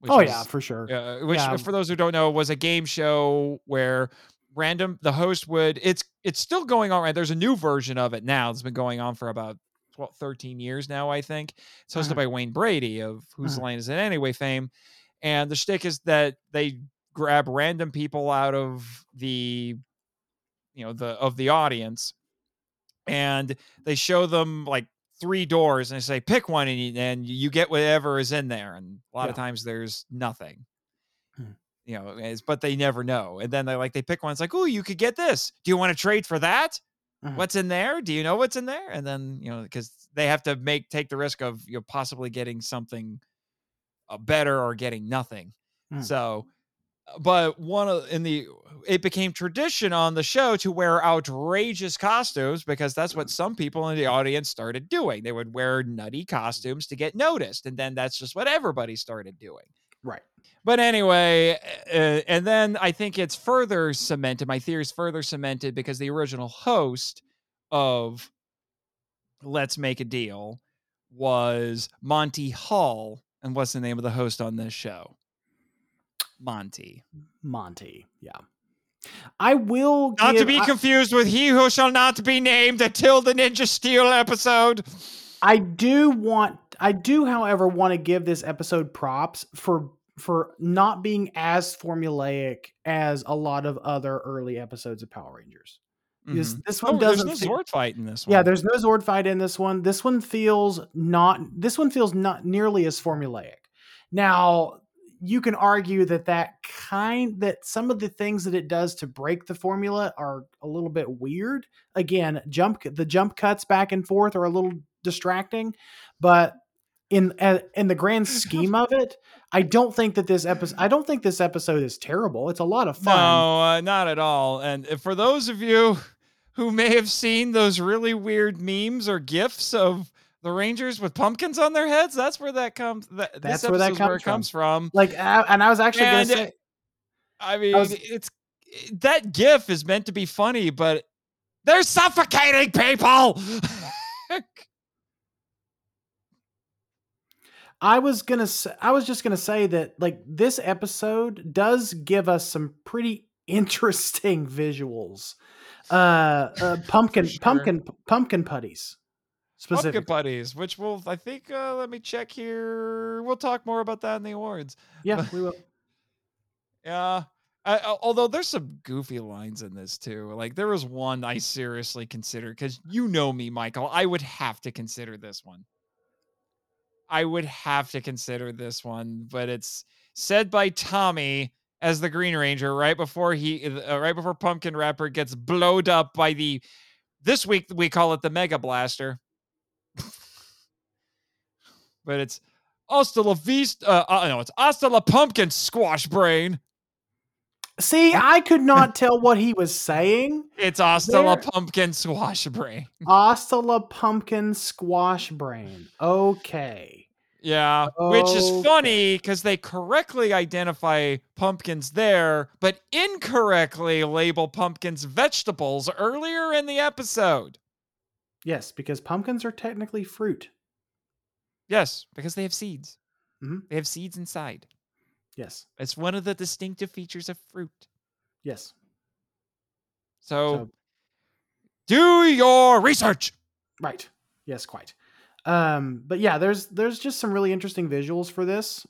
For sure. For those who don't know, was a game show where the host would. It's still going on, right? There's a new version of it now. It's been going on for about 12, 13 years now, I think. It's hosted by Wayne Brady of Whose Line Is It Anyway fame. And the shtick is that they grab random people out of the audience, and they show them like three doors, and they say pick one, and you get whatever is in there. And a lot of times there's nothing, but they never know. And then they pick one. It's like, oh, you could get this. Do you want to trade for that? What's in there? Do you know what's in there? And then because they have to take the risk of possibly getting something better or getting nothing. So, but it became tradition on the show to wear outrageous costumes, because that's what some people in the audience started doing. They would wear nutty costumes to get noticed. And then that's just what everybody started doing. Right. But anyway, and then I think it's further cemented. My theory is further cemented because the original host of Let's Make a Deal was Monty Hall. And what's the name of the host on this show? Monty. Yeah. I will not to be confused with He Who Shall Not Be Named until the Ninja Steel episode. I do, however, want to give this episode props for not being as formulaic as a lot of other early episodes of Power Rangers. This one doesn't. There's no Zord fight in this one. Yeah, there's no Zord fight in this one. This one feels not nearly as formulaic. Now, you can argue that some of the things that it does to break the formula are a little bit weird. Again, the jump cuts back and forth are a little distracting, but in the grand scheme of it, I don't think this episode is terrible. It's a lot of fun. No, not at all. And for those of you who may have seen those really weird memes or GIFs of the Rangers with pumpkins on their heads, that's where that comes. That's where it comes from. And I was actually going to say, that GIF is meant to be funny, but they're suffocating people. I was just going to say that this episode does give us some pretty interesting visuals. Pumpkin putties. Pumpkin putties, which let me check here. We'll talk more about that in the awards. Yeah, we will. Yeah. Although there's some goofy lines in this too. There was one I seriously considered, because you know me, Michael, I would have to consider this one. But it's said by Tommy as the Green Ranger right before Pumpkin Rapper gets blowed up by this week we call it the Mega Blaster. But it's hasta la vista. It's hasta la pumpkin squash brain. See, I could not tell what he was saying. It's hasta la pumpkin squash brain. Okay. Yeah, which is funny because they correctly identify pumpkins there, but incorrectly label pumpkins vegetables earlier in the episode. Yes, because pumpkins are technically fruit. Yes, because they have seeds. Mm-hmm. They have seeds inside. Yes. It's one of the distinctive features of fruit. Yes. So do your research. Right. Yes, quite. But yeah, there's just some really interesting visuals for this.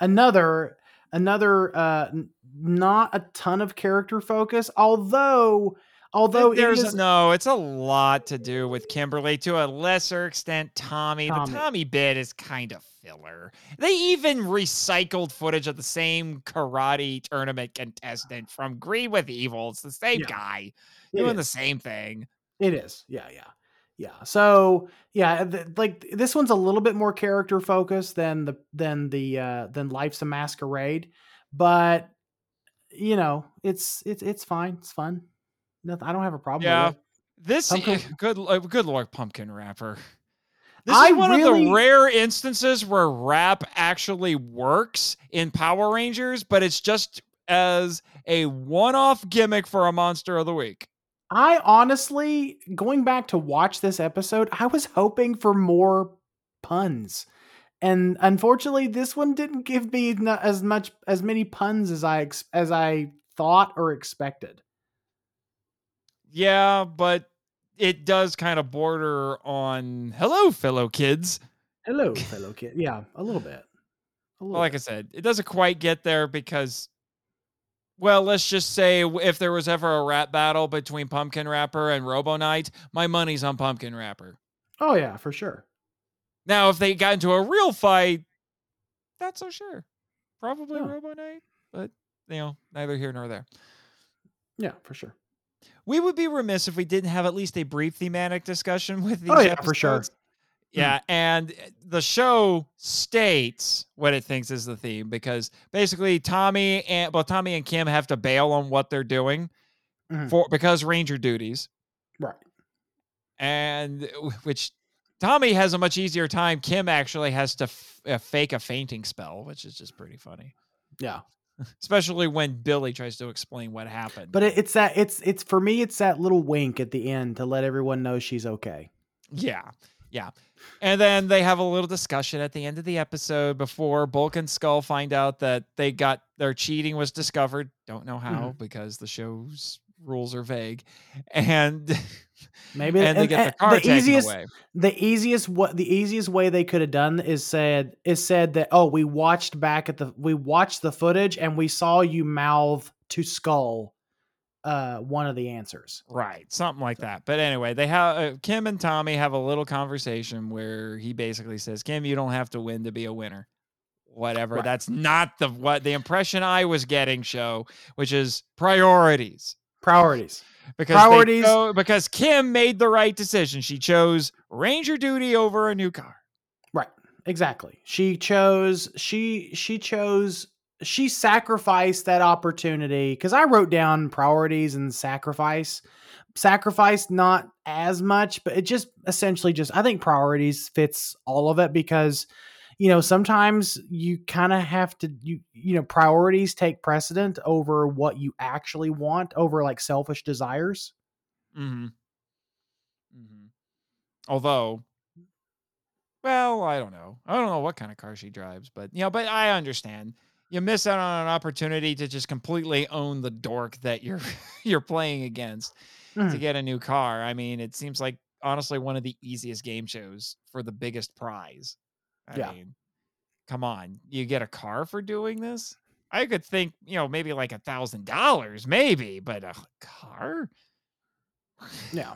Another not a ton of character focus, although it's a lot to do with Kimberly, to a lesser extent Tommy. The Tommy bit is kind of filler. They even recycled footage of the same karate tournament contestant from Green with Evil. It's the same guy doing the same thing. It is. Yeah. So yeah, like this one's a little bit more character focused than Life's a Masquerade, but you know, it's fine. It's fun. Nothing. I don't have a problem with it. This good Lord, pumpkin rapper. This is one of the rare instances where rap actually works in Power Rangers, but it's just as a one-off gimmick for a monster of the week. I honestly, going back to watch this episode, I was hoping for more puns. And unfortunately, this one didn't give me as many puns as I thought or expected. Yeah, but it does kind of border on hello, fellow kids. Yeah, a little bit. Like I said, it doesn't quite get there because... Well, let's just say if there was ever a rap battle between Pumpkin Rapper and Robo Knight, my money's on Pumpkin Rapper. Oh, yeah, for sure. Now, if they got into a real fight, not so sure. Probably Robo Knight, but, you know, neither here nor there. Yeah, for sure. We would be remiss if we didn't have at least a brief thematic discussion with these episodes. For sure. Yeah, and the show states what it thinks is the theme because basically Tommy and Kim have to bail on what they're doing because ranger duties. Right. And which Tommy has a much easier time. Kim actually has to fake a fainting spell, which is just pretty funny. Yeah. Especially when Billy tries to explain what happened. But it's for me, it's that little wink at the end to let everyone know she's okay. Yeah. Yeah. And then they have a little discussion at the end of the episode before Bulk and Skull find out that they got their cheating was discovered. Don't know how, because the show's rules are vague. And maybe they get the car taken away. The easiest way they could have done is said that, we watched back at the footage and we saw you mouth to Skull one of the answers. Right. Something like that. But anyway, they have Kim and Tommy have a little conversation where he basically says, Kim, you don't have to win to be a winner. Whatever. Right. That's not the impression I was getting, show, which is priorities. Because Kim made the right decision. She chose ranger duty over a new car. Right. Exactly. She sacrificed that opportunity because I wrote down priorities and sacrifice, not as much, but it just essentially I think priorities fits all of it because, you know, sometimes you kind of have to, you know, priorities take precedent over what you actually want over like selfish desires. Mm-hmm. Mm-hmm. Although, well, I don't know what kind of car she drives, but you know, but I understand. You miss out on an opportunity to just completely own the dork that you're playing against to get a new car. I mean, it seems like honestly one of the easiest game shows for the biggest prize. I mean, come on, you get a car for doing this? I could think, you know, maybe like $1,000, maybe, but a car? Yeah.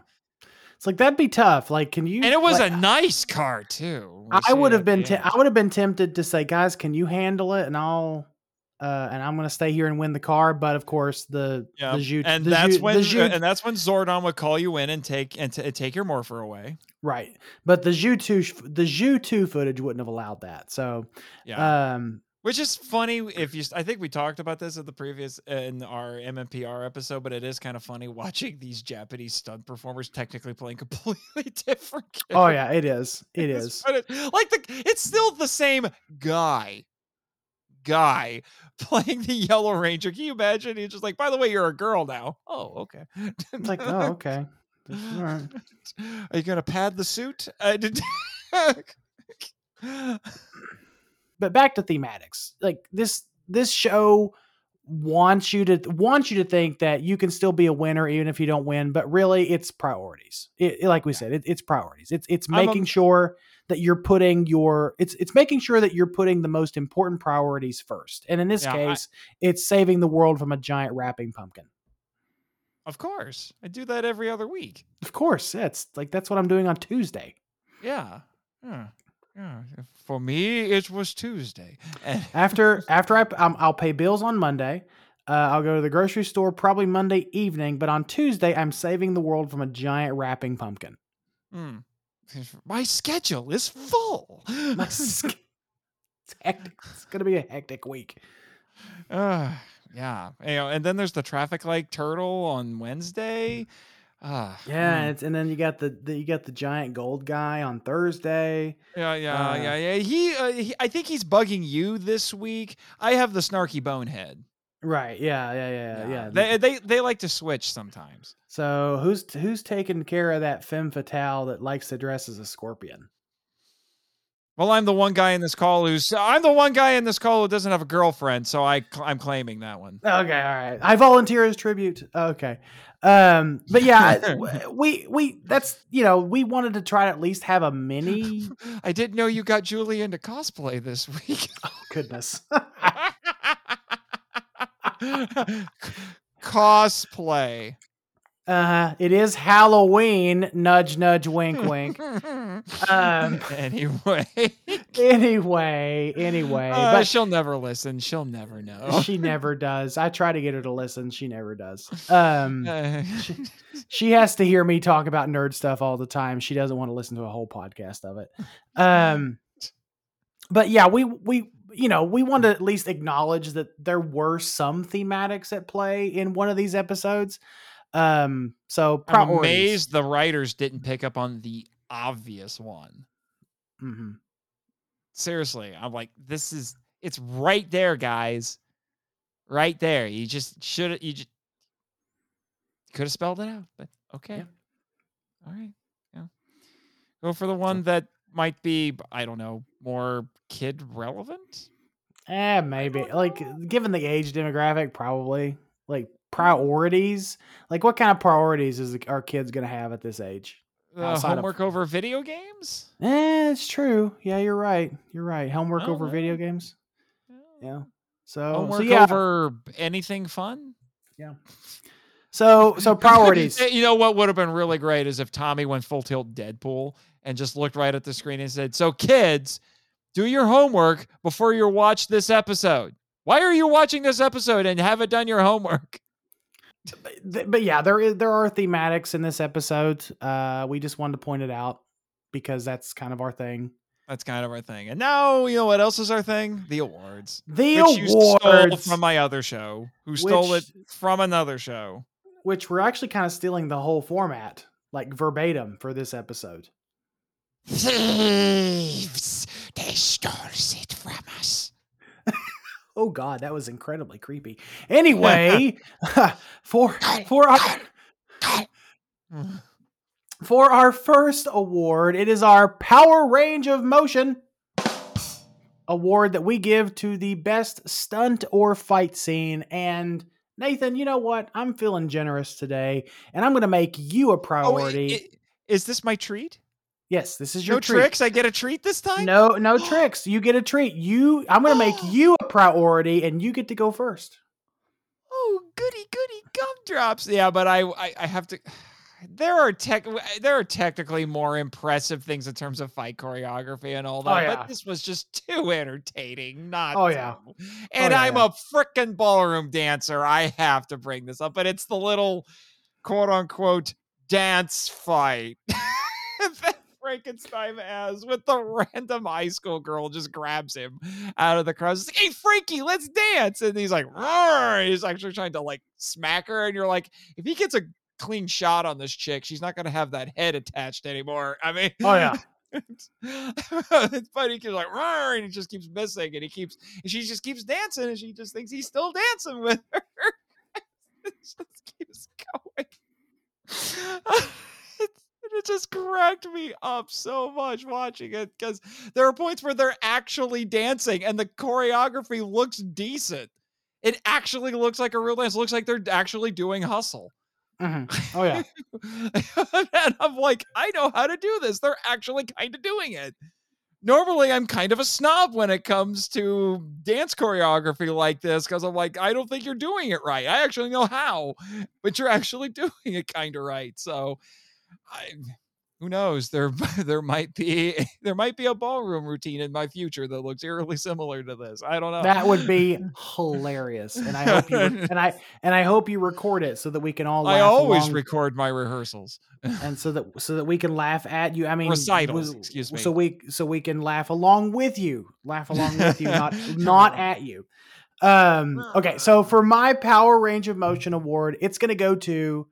It's like, that'd be tough. Like, can you? And it was like, a nice car too. I would have been tempted to say, guys, can you handle it? And I'll, and I'm going to stay here and win the car. But of course that's when Zordon would call you in and take your Morpher away. Right. But the Zyu2 footage wouldn't have allowed that. So, Which is funny if you. I think we talked about this at the previous in our MMPR episode, but it is kind of funny watching these Japanese stunt performers technically playing completely different characters. Oh yeah, it is. It is. It's still the same guy playing the Yellow Ranger. Can you imagine? He's just like, by the way, you're a girl now. Oh, okay. It's like, oh, okay. All right. Are you gonna pad the suit? But back to thematics, like this show wants you to think that you can still be a winner even if you don't win. But really, it's priorities. It's priorities. It's making sure that you're putting the most important priorities first. And in this case, it's saving the world from a giant wrapping pumpkin. Of course, I do that every other week. Of course, that's what I'm doing on Tuesday. Yeah. Hmm. Yeah, for me, it was Tuesday. After I'll pay bills on Monday. I'll go to the grocery store probably Monday evening. But on Tuesday, I'm saving the world from a giant wrapping pumpkin. Mm. My schedule is full. It's going to be a hectic week. Yeah. And then there's the traffic light turtle on Wednesday. And then you got the giant gold guy on Thursday. Yeah. He I think he's bugging you this week. I have the snarky bonehead. Right. Yeah. They like to switch sometimes. So who's taking care of that femme fatale that likes to dress as a scorpion? Well, I'm the one guy in this call who doesn't have a girlfriend, so I'm claiming that one. Okay, all right. I volunteer as tribute. Okay. But yeah, we wanted to try to at least have a mini. I didn't know you got Julie into cosplay this week. Oh, goodness. Cosplay. It is Halloween. Nudge, nudge, wink, wink. Anyway. But she'll never listen. She'll never know. She never does. I try to get her to listen. She never does. She has to hear me talk about nerd stuff all the time. She doesn't want to listen to a whole podcast of it. But yeah, we want to at least acknowledge that there were some thematics at play in one of these episodes. So priorities. I'm amazed the writers didn't pick up on the obvious one. Mm-hmm. Seriously, I'm like, it's right there, guys. Right there. You could have spelled it out, but okay. Yeah. All right. Yeah. Go for the one that might be, I don't know, more kid relevant. Maybe given the age demographic, probably priorities. Like, what kind of priorities is our kids going to have at this age? Homework over video games? It's true. Yeah, you're right. Homework over video games. Yeah. So homework over anything fun? Yeah. So priorities. You know what would have been really great is if Tommy went full tilt Deadpool and just looked right at the screen and said, "So kids, do your homework before you watch this episode. Why are you watching this episode and haven't done your homework?" But yeah, there are thematics in this episode. We just wanted to point it out because that's kind of our thing. And now, you know what else is our thing? The awards. You stole from my other show. Stole it from another show. Which we're actually kind of stealing the whole format, like verbatim, for this episode. Thieves! They stole it from us. Oh God, that was incredibly creepy. Anyway, for our first award, it is our Power Range of Motion award that we give to the best stunt or fight scene. And Nathan, you know what? I'm feeling generous today, and I'm going to make you a priority. Is this my treat? Yes, this is your treat. No tricks? I get a treat this time? No tricks. You get a treat. I'm going to make you a priority, and you get to go first. Oh, goody gumdrops. Yeah, but I have to... There are technically more impressive things in terms of fight choreography and all that, but this was just too entertaining. I'm a frickin' ballroom dancer. I have to bring this up, but it's the little, quote-unquote, dance fight. Frankenstein as with the random high school girl just grabs him out of the crowd. Like, hey, Frankie, let's dance. And he's like, roar. He's actually trying to like smack her. And you're like, if he gets a clean shot on this chick, she's not going to have that head attached anymore. I mean, oh, yeah. It's funny. He keeps like, roar, and he just keeps missing, and she just keeps dancing, and she just thinks he's still dancing with her. It just keeps going. It just cracked me up so much watching it, because there are points where they're actually dancing, and the choreography looks decent. It actually looks like a real dance. It looks like they're actually doing hustle. Mm-hmm. Oh yeah. And I'm like, I know how to do this. They're actually kind of doing it. Normally I'm kind of a snob when it comes to dance choreography like this, because I'm like, I don't think you're doing it right. I actually know how, but you're actually doing it kind of right. So who knows, there might be a ballroom routine in my future that looks eerily similar to this. I don't know. That would be hilarious. And I hope you and I hope you record it so that we can all laugh. I always record my rehearsals. And so that we can laugh at you. I mean, recitals, excuse me. So we can laugh along with you. Not at you. Okay, so for my Power Range of Motion award, it's going to go to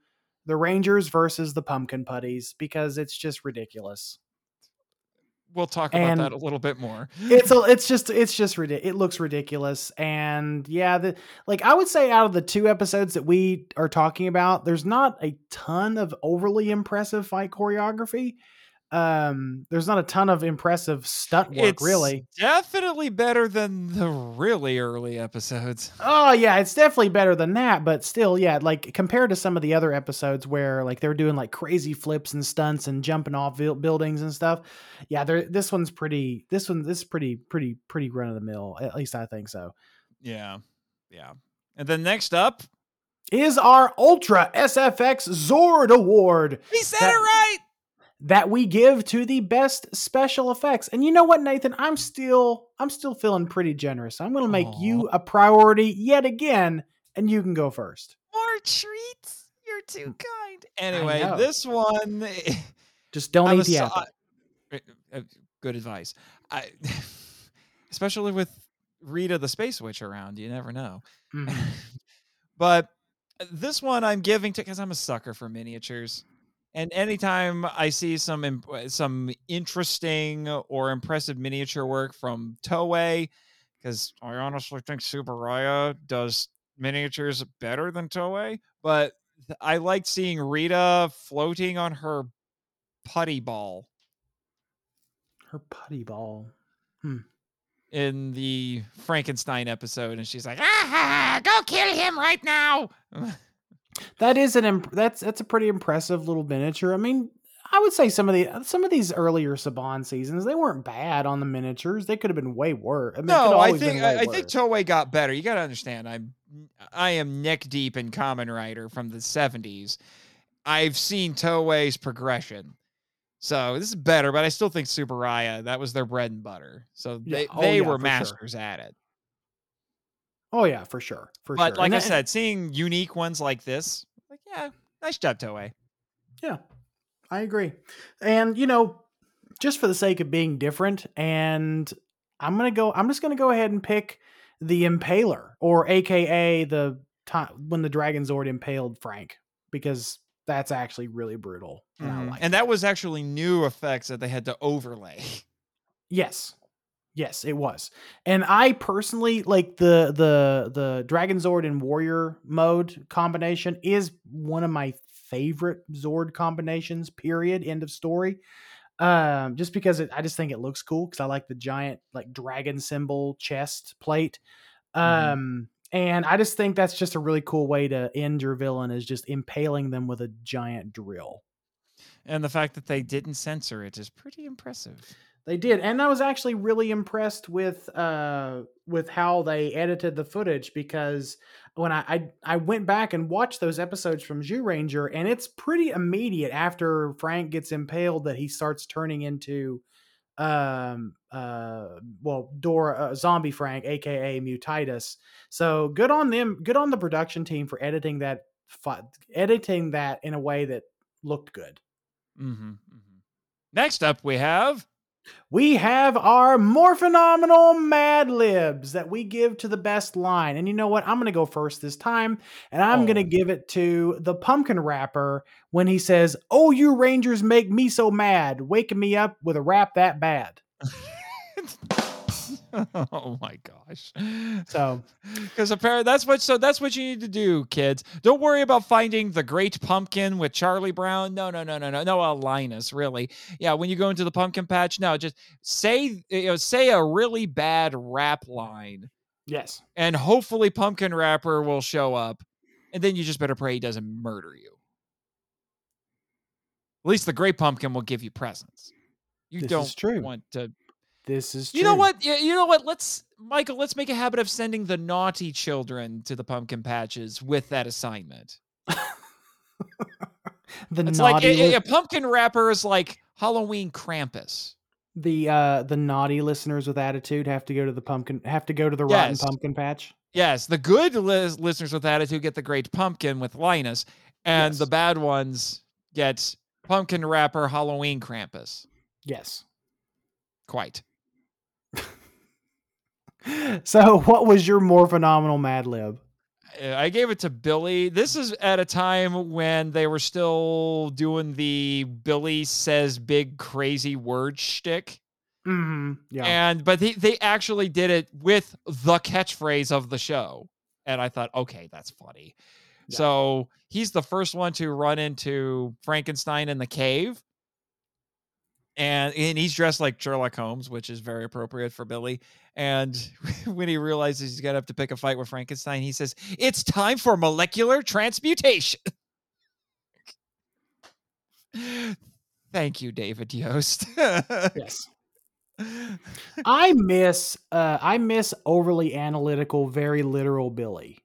the Rangers versus the Pumpkin Putties, because it's just ridiculous. We'll talk about that a little bit more. It's just ridiculous. It looks ridiculous. And yeah, I would say out of the two episodes that we are talking about, there's not a ton of overly impressive fight choreography. There's not a ton of impressive stunt work, it's really. Definitely better than the really early episodes. Oh yeah, it's definitely better than that, but still, yeah, like compared to some of the other episodes where like they're doing like crazy flips and stunts and jumping off buildings and stuff. Yeah, this one's pretty run of the mill. At least I think so. Yeah. Yeah. And then next up is our Ultra SFX Zord Award. He said it right. That we give to the best special effects. And you know what, Nathan? I'm still feeling pretty generous. I'm going to make you a priority yet again, and you can go first. More treats? You're too kind. Anyway, this one... Just don't eat the apple. Good advice. Especially with Rita the Space Witch around, you never know. Mm-hmm. But this one I'm giving to... Because I'm a sucker for miniatures. And anytime I see some interesting or impressive miniature work from Toei, because I honestly think Tsuburaya does miniatures better than Toei, but I liked seeing Rita floating on her putty ball. Her putty ball. In the Frankenstein episode, and she's like, go kill him right now! That is that's a pretty impressive little miniature. I mean, I would say some of these earlier Saban seasons, they weren't bad on the miniatures. They could have been way worse. I mean, no, I think Toei got better. You got to understand, I am neck deep in Kamen Rider from the 70s. I've seen Toei's progression. So this is better, but I still think Tsuburaya, that was their bread and butter. So they were masters at it. Oh yeah, for sure. But like I said, seeing unique ones like this, like, yeah, nice job, Toei. Yeah, I agree. And you know, just for the sake of being different, and I'm just going to go ahead and pick the Impaler, or AKA the time when the Dragonzord impaled Frank, because that's actually really brutal. And, I like that was actually new effects that they had to overlay. Yes. Yes, it was. And I personally like the Dragonzord and Warrior mode combination is one of my favorite Zord combinations, period, end of story. Just because I just think it looks cool, because I like the giant like dragon symbol chest plate. And I just think that's just a really cool way to end your villain, is just impaling them with a giant drill. And the fact that they didn't censor it is pretty impressive. They did, and I was actually really impressed with how they edited the footage, because when I went back and watched those episodes from Zyuranger, and it's pretty immediate after Frank gets impaled that he starts turning into Zombie Frank, aka Mutitus. So good on them, good on the production team for editing that in a way that looked good. Mm-hmm. Next up, we have our more phenomenal Mad Libs that we give to the best line. And you know what? I'm going to go first this time, and I'm going to give it to the pumpkin rapper when he says, "Oh, you Rangers make me so mad, waking me up with a rap that bad." Oh my gosh. So, because apparently that's what you need to do, kids. Don't worry about finding the Great Pumpkin with Charlie Brown. No. Well, Linus, really. Yeah. When you go into the pumpkin patch, no, just say a really bad rap line. Yes. And hopefully Pumpkin Rapper will show up, and then you just better pray he doesn't murder you. At least the Great Pumpkin will give you presents. This is true. You know what? Let's, Michael, make a habit of sending the naughty children to the pumpkin patches with that assignment. A pumpkin wrapper is like Halloween Krampus. The naughty listeners with attitude have to go to the rotten pumpkin patch. Yes. The good listeners with attitude get the Great Pumpkin with Linus, and the bad ones get Pumpkin Wrapper, Halloween Krampus. Yes. Quite. So what was your more phenomenal Mad Lib? I gave it to Billy. This is at a time when they were still doing the Billy says big crazy word shtick. Mm-hmm. Yeah. But they actually did it with the catchphrase of the show. And I thought, okay, that's funny. Yeah. So he's the first one to run into Frankenstein in the cave. And he's dressed like Sherlock Holmes, which is very appropriate for Billy. And when he realizes he's going to have to pick a fight with Frankenstein, he says, "It's time for molecular transmutation." Thank you, David Yost. Yes. I miss overly analytical, very literal Billy.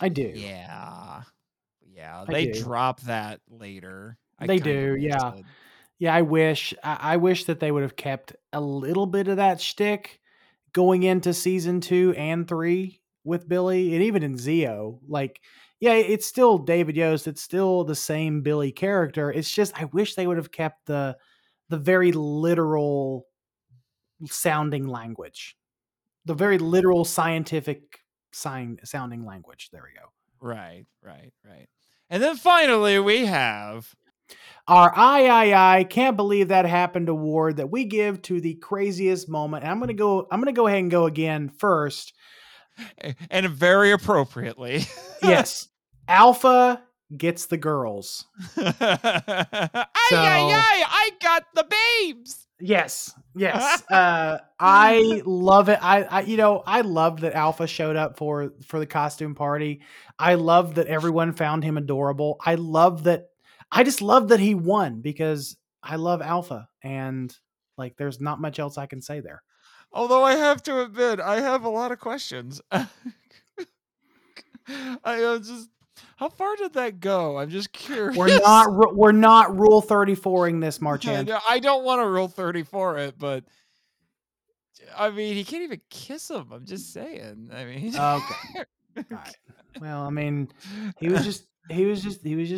I do. Yeah. They drop that later. They do. Yeah. Yeah, I wish that they would have kept a little bit of that shtick going into season 2 and 3 with Billy, and even in Zeo. Like, yeah, it's still David Yost. It's still the same Billy character. It's just I wish they would have kept the very literal sounding language, the very literal scientific sounding language. There we go. Right. And then finally we have our I can't believe that happened award that we give to the craziest moment. And I'm going to go ahead and go again first. And very appropriately. Yes. Alpha gets the girls. I got the babes. Yes. I love it. I loved that Alpha showed up for the costume party. I love that everyone found him adorable. I just love that he won because I love Alpha, and like, there's not much else I can say there. Although I have to admit, I have a lot of questions. How far did that go? I'm just curious. We're not rule 34ing this, Marchand. Yeah, I don't want to rule 34 it, but I mean, he can't even kiss him. I'm just saying. I mean, okay. All right. Well, I mean, he was just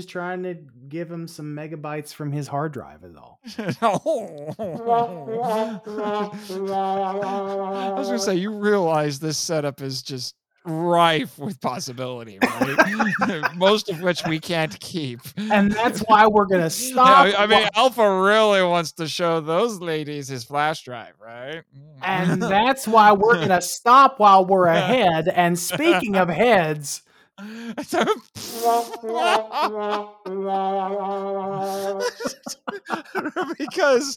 trying to give him some megabytes from his hard drive is all. I was going to say, you realize this setup is just rife with possibility, right? Most of which we can't keep. And that's why we're going to stop. Yeah, I mean, Alpha really wants to show those ladies his flash drive, right? And that's why we're going to stop while we're ahead. And speaking of heads... because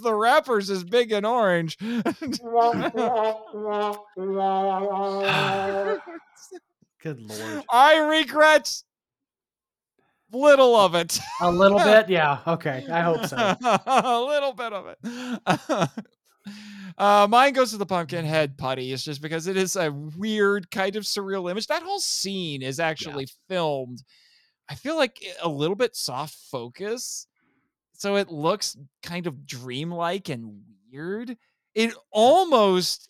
the wrapper's is big and orange. Good Lord. I regret little of it. A little bit, yeah. Okay, I hope so. A little bit of it. Mine goes to the pumpkin head putty. It's just because it is a weird kind of surreal image. That whole scene is actually filmed, I feel like, a little bit soft focus, so it looks kind of dreamlike and weird. It almost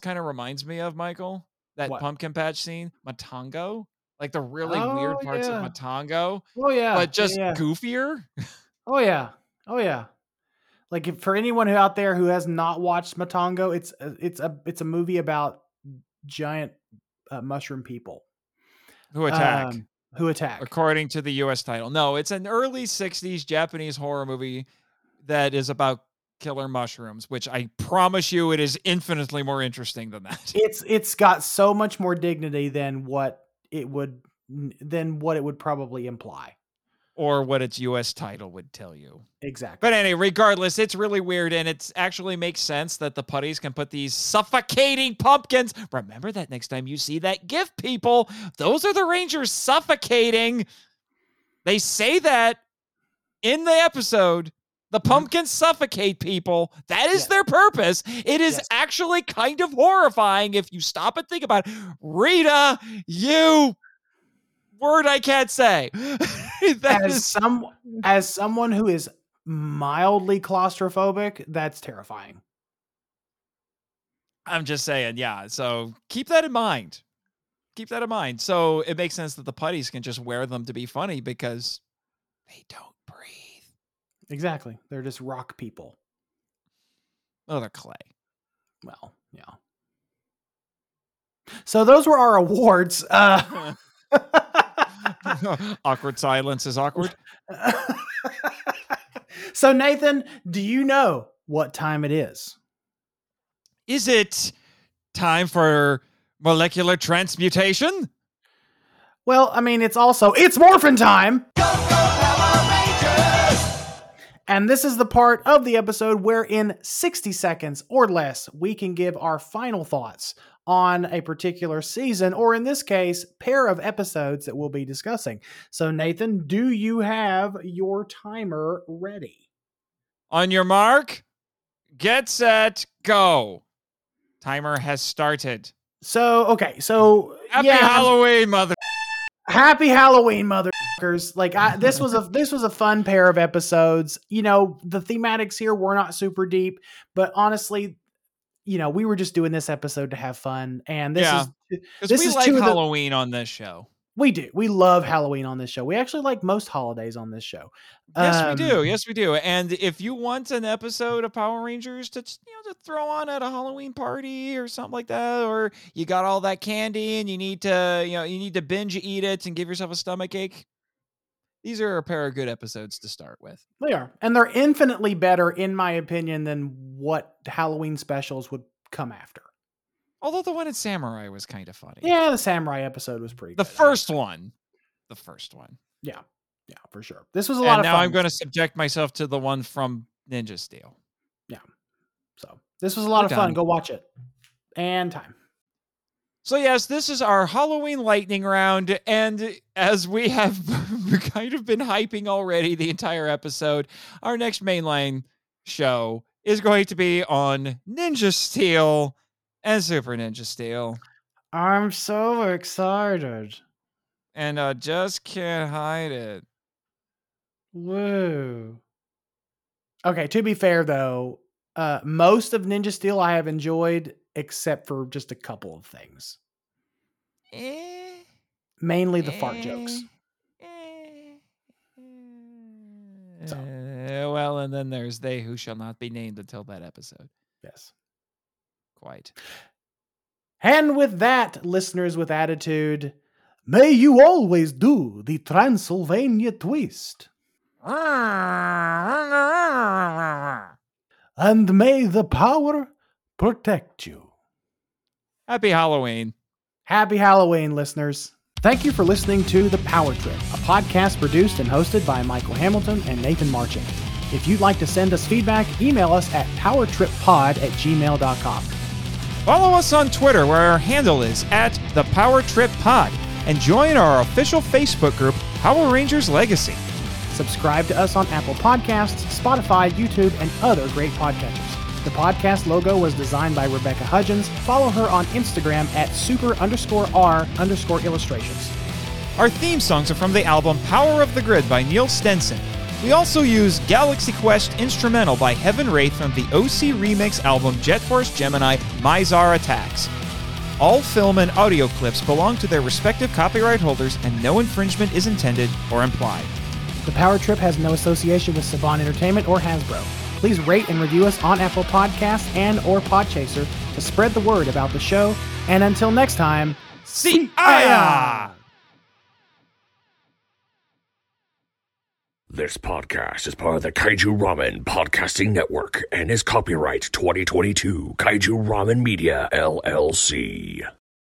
kind of reminds me of, Michael, that pumpkin patch scene, Matango, like the really weird parts of Matango. Oh yeah, but just goofier. Oh yeah, oh yeah. Like if, for anyone who out there who has not watched Matango, it's a movie about giant mushroom people who attack. According to the U.S. title. No, it's an early 60s Japanese horror movie that is about killer mushrooms, which I promise you it is infinitely more interesting than that. It's got so much more dignity than what it would probably imply. Or what its U.S. title would tell you. Exactly. But anyway, regardless, it's really weird, and it actually makes sense that the putties can put these suffocating pumpkins. Remember that next time you see that GIF, people. Those are the Rangers suffocating. They say that in the episode. The pumpkins suffocate people. That is their purpose. It is actually kind of horrifying if you stop and think about it. Rita, you... word I can't say. As someone who is mildly claustrophobic, that's terrifying. I'm just saying, yeah. So keep that in mind. Keep that in mind. So it makes sense that the putties can just wear them to be funny because they don't breathe. Exactly. They're just rock people. Oh, they're clay. Well, yeah. So those were our awards. Awkward silence is awkward. So Nathan, do you know what time it is? Is it time for molecular transmutation? Well, I mean, it's morphin' time. Go, go, Power Rangers! And this is the part of the episode where in 60 seconds or less, we can give our final thoughts on a particular season, or in this case, pair of episodes that we'll be discussing. So Nathan, do you have your timer ready? On your mark, get set, go. Timer has started. So, okay, so... Happy Halloween, motherfuckers. Like, this was a fun pair of episodes. You know, the thematics here were not super deep, but honestly... you know, we were just doing this episode to have fun. And this is like Halloween on this show. We do. We love Halloween on this show. We actually like most holidays on this show. Yes, we do. And if you want an episode of Power Rangers to throw on at a Halloween party or something like that, or you got all that candy and you need to binge eat it and give yourself a stomach ache. These are a pair of good episodes to start with. They are. And they're infinitely better, in my opinion, than what Halloween specials would come after. Although the one at Samurai was kind of funny. Yeah, the Samurai episode was pretty good. The first one. Yeah. Yeah, for sure. This was a lot of fun. And now I'm going to subject myself to the one from Ninja Steel. Yeah. So this was a lot of fun. Go watch it. And time. So yes, this is our Halloween lightning round, and as we have kind of been hyping already the entire episode, our next mainline show is going to be on Ninja Steel and Super Ninja Steel. I'm so excited. And I just can't hide it. Woo. Okay, to be fair though, most of Ninja Steel I have enjoyed, except for just a couple of things. Mainly the fart jokes. So. Well, and then there's They Who Shall Not Be Named until that episode. Yes. Quite. And with that, listeners with attitude, may you always do the Transylvania twist. And may the power... protect you. Happy Halloween. Happy Halloween, listeners. Thank you for listening to The Power Trip, a podcast produced and hosted by Michael Hamilton and Nathan Marchant. If you'd like to send us feedback, email us at powertrippod@gmail.com. Follow us on Twitter, where our handle is @ThePowerTripPod, and join our official Facebook group, Power Rangers Legacy. Subscribe to us on Apple Podcasts, Spotify, YouTube, and other great podcatchers. The podcast logo was designed by Rebecca Hudgens. Follow her on Instagram at super_r_illustrations. Our theme songs are from the album Power of the Grid by Neil Stenson. We also use Galaxy Quest Instrumental by Heaven Wraith from the OC Remix album Jet Force Gemini, Mizar Attacks. All film and audio clips belong to their respective copyright holders, and no infringement is intended or implied. The Power Trip has no association with Saban Entertainment or Hasbro. Please rate and review us on Apple Podcasts and or Podchaser to spread the word about the show. And until next time, see ya! This podcast is part of the Kaiju Ramen Podcasting Network and is copyright 2022 Kaiju Ramen Media, LLC.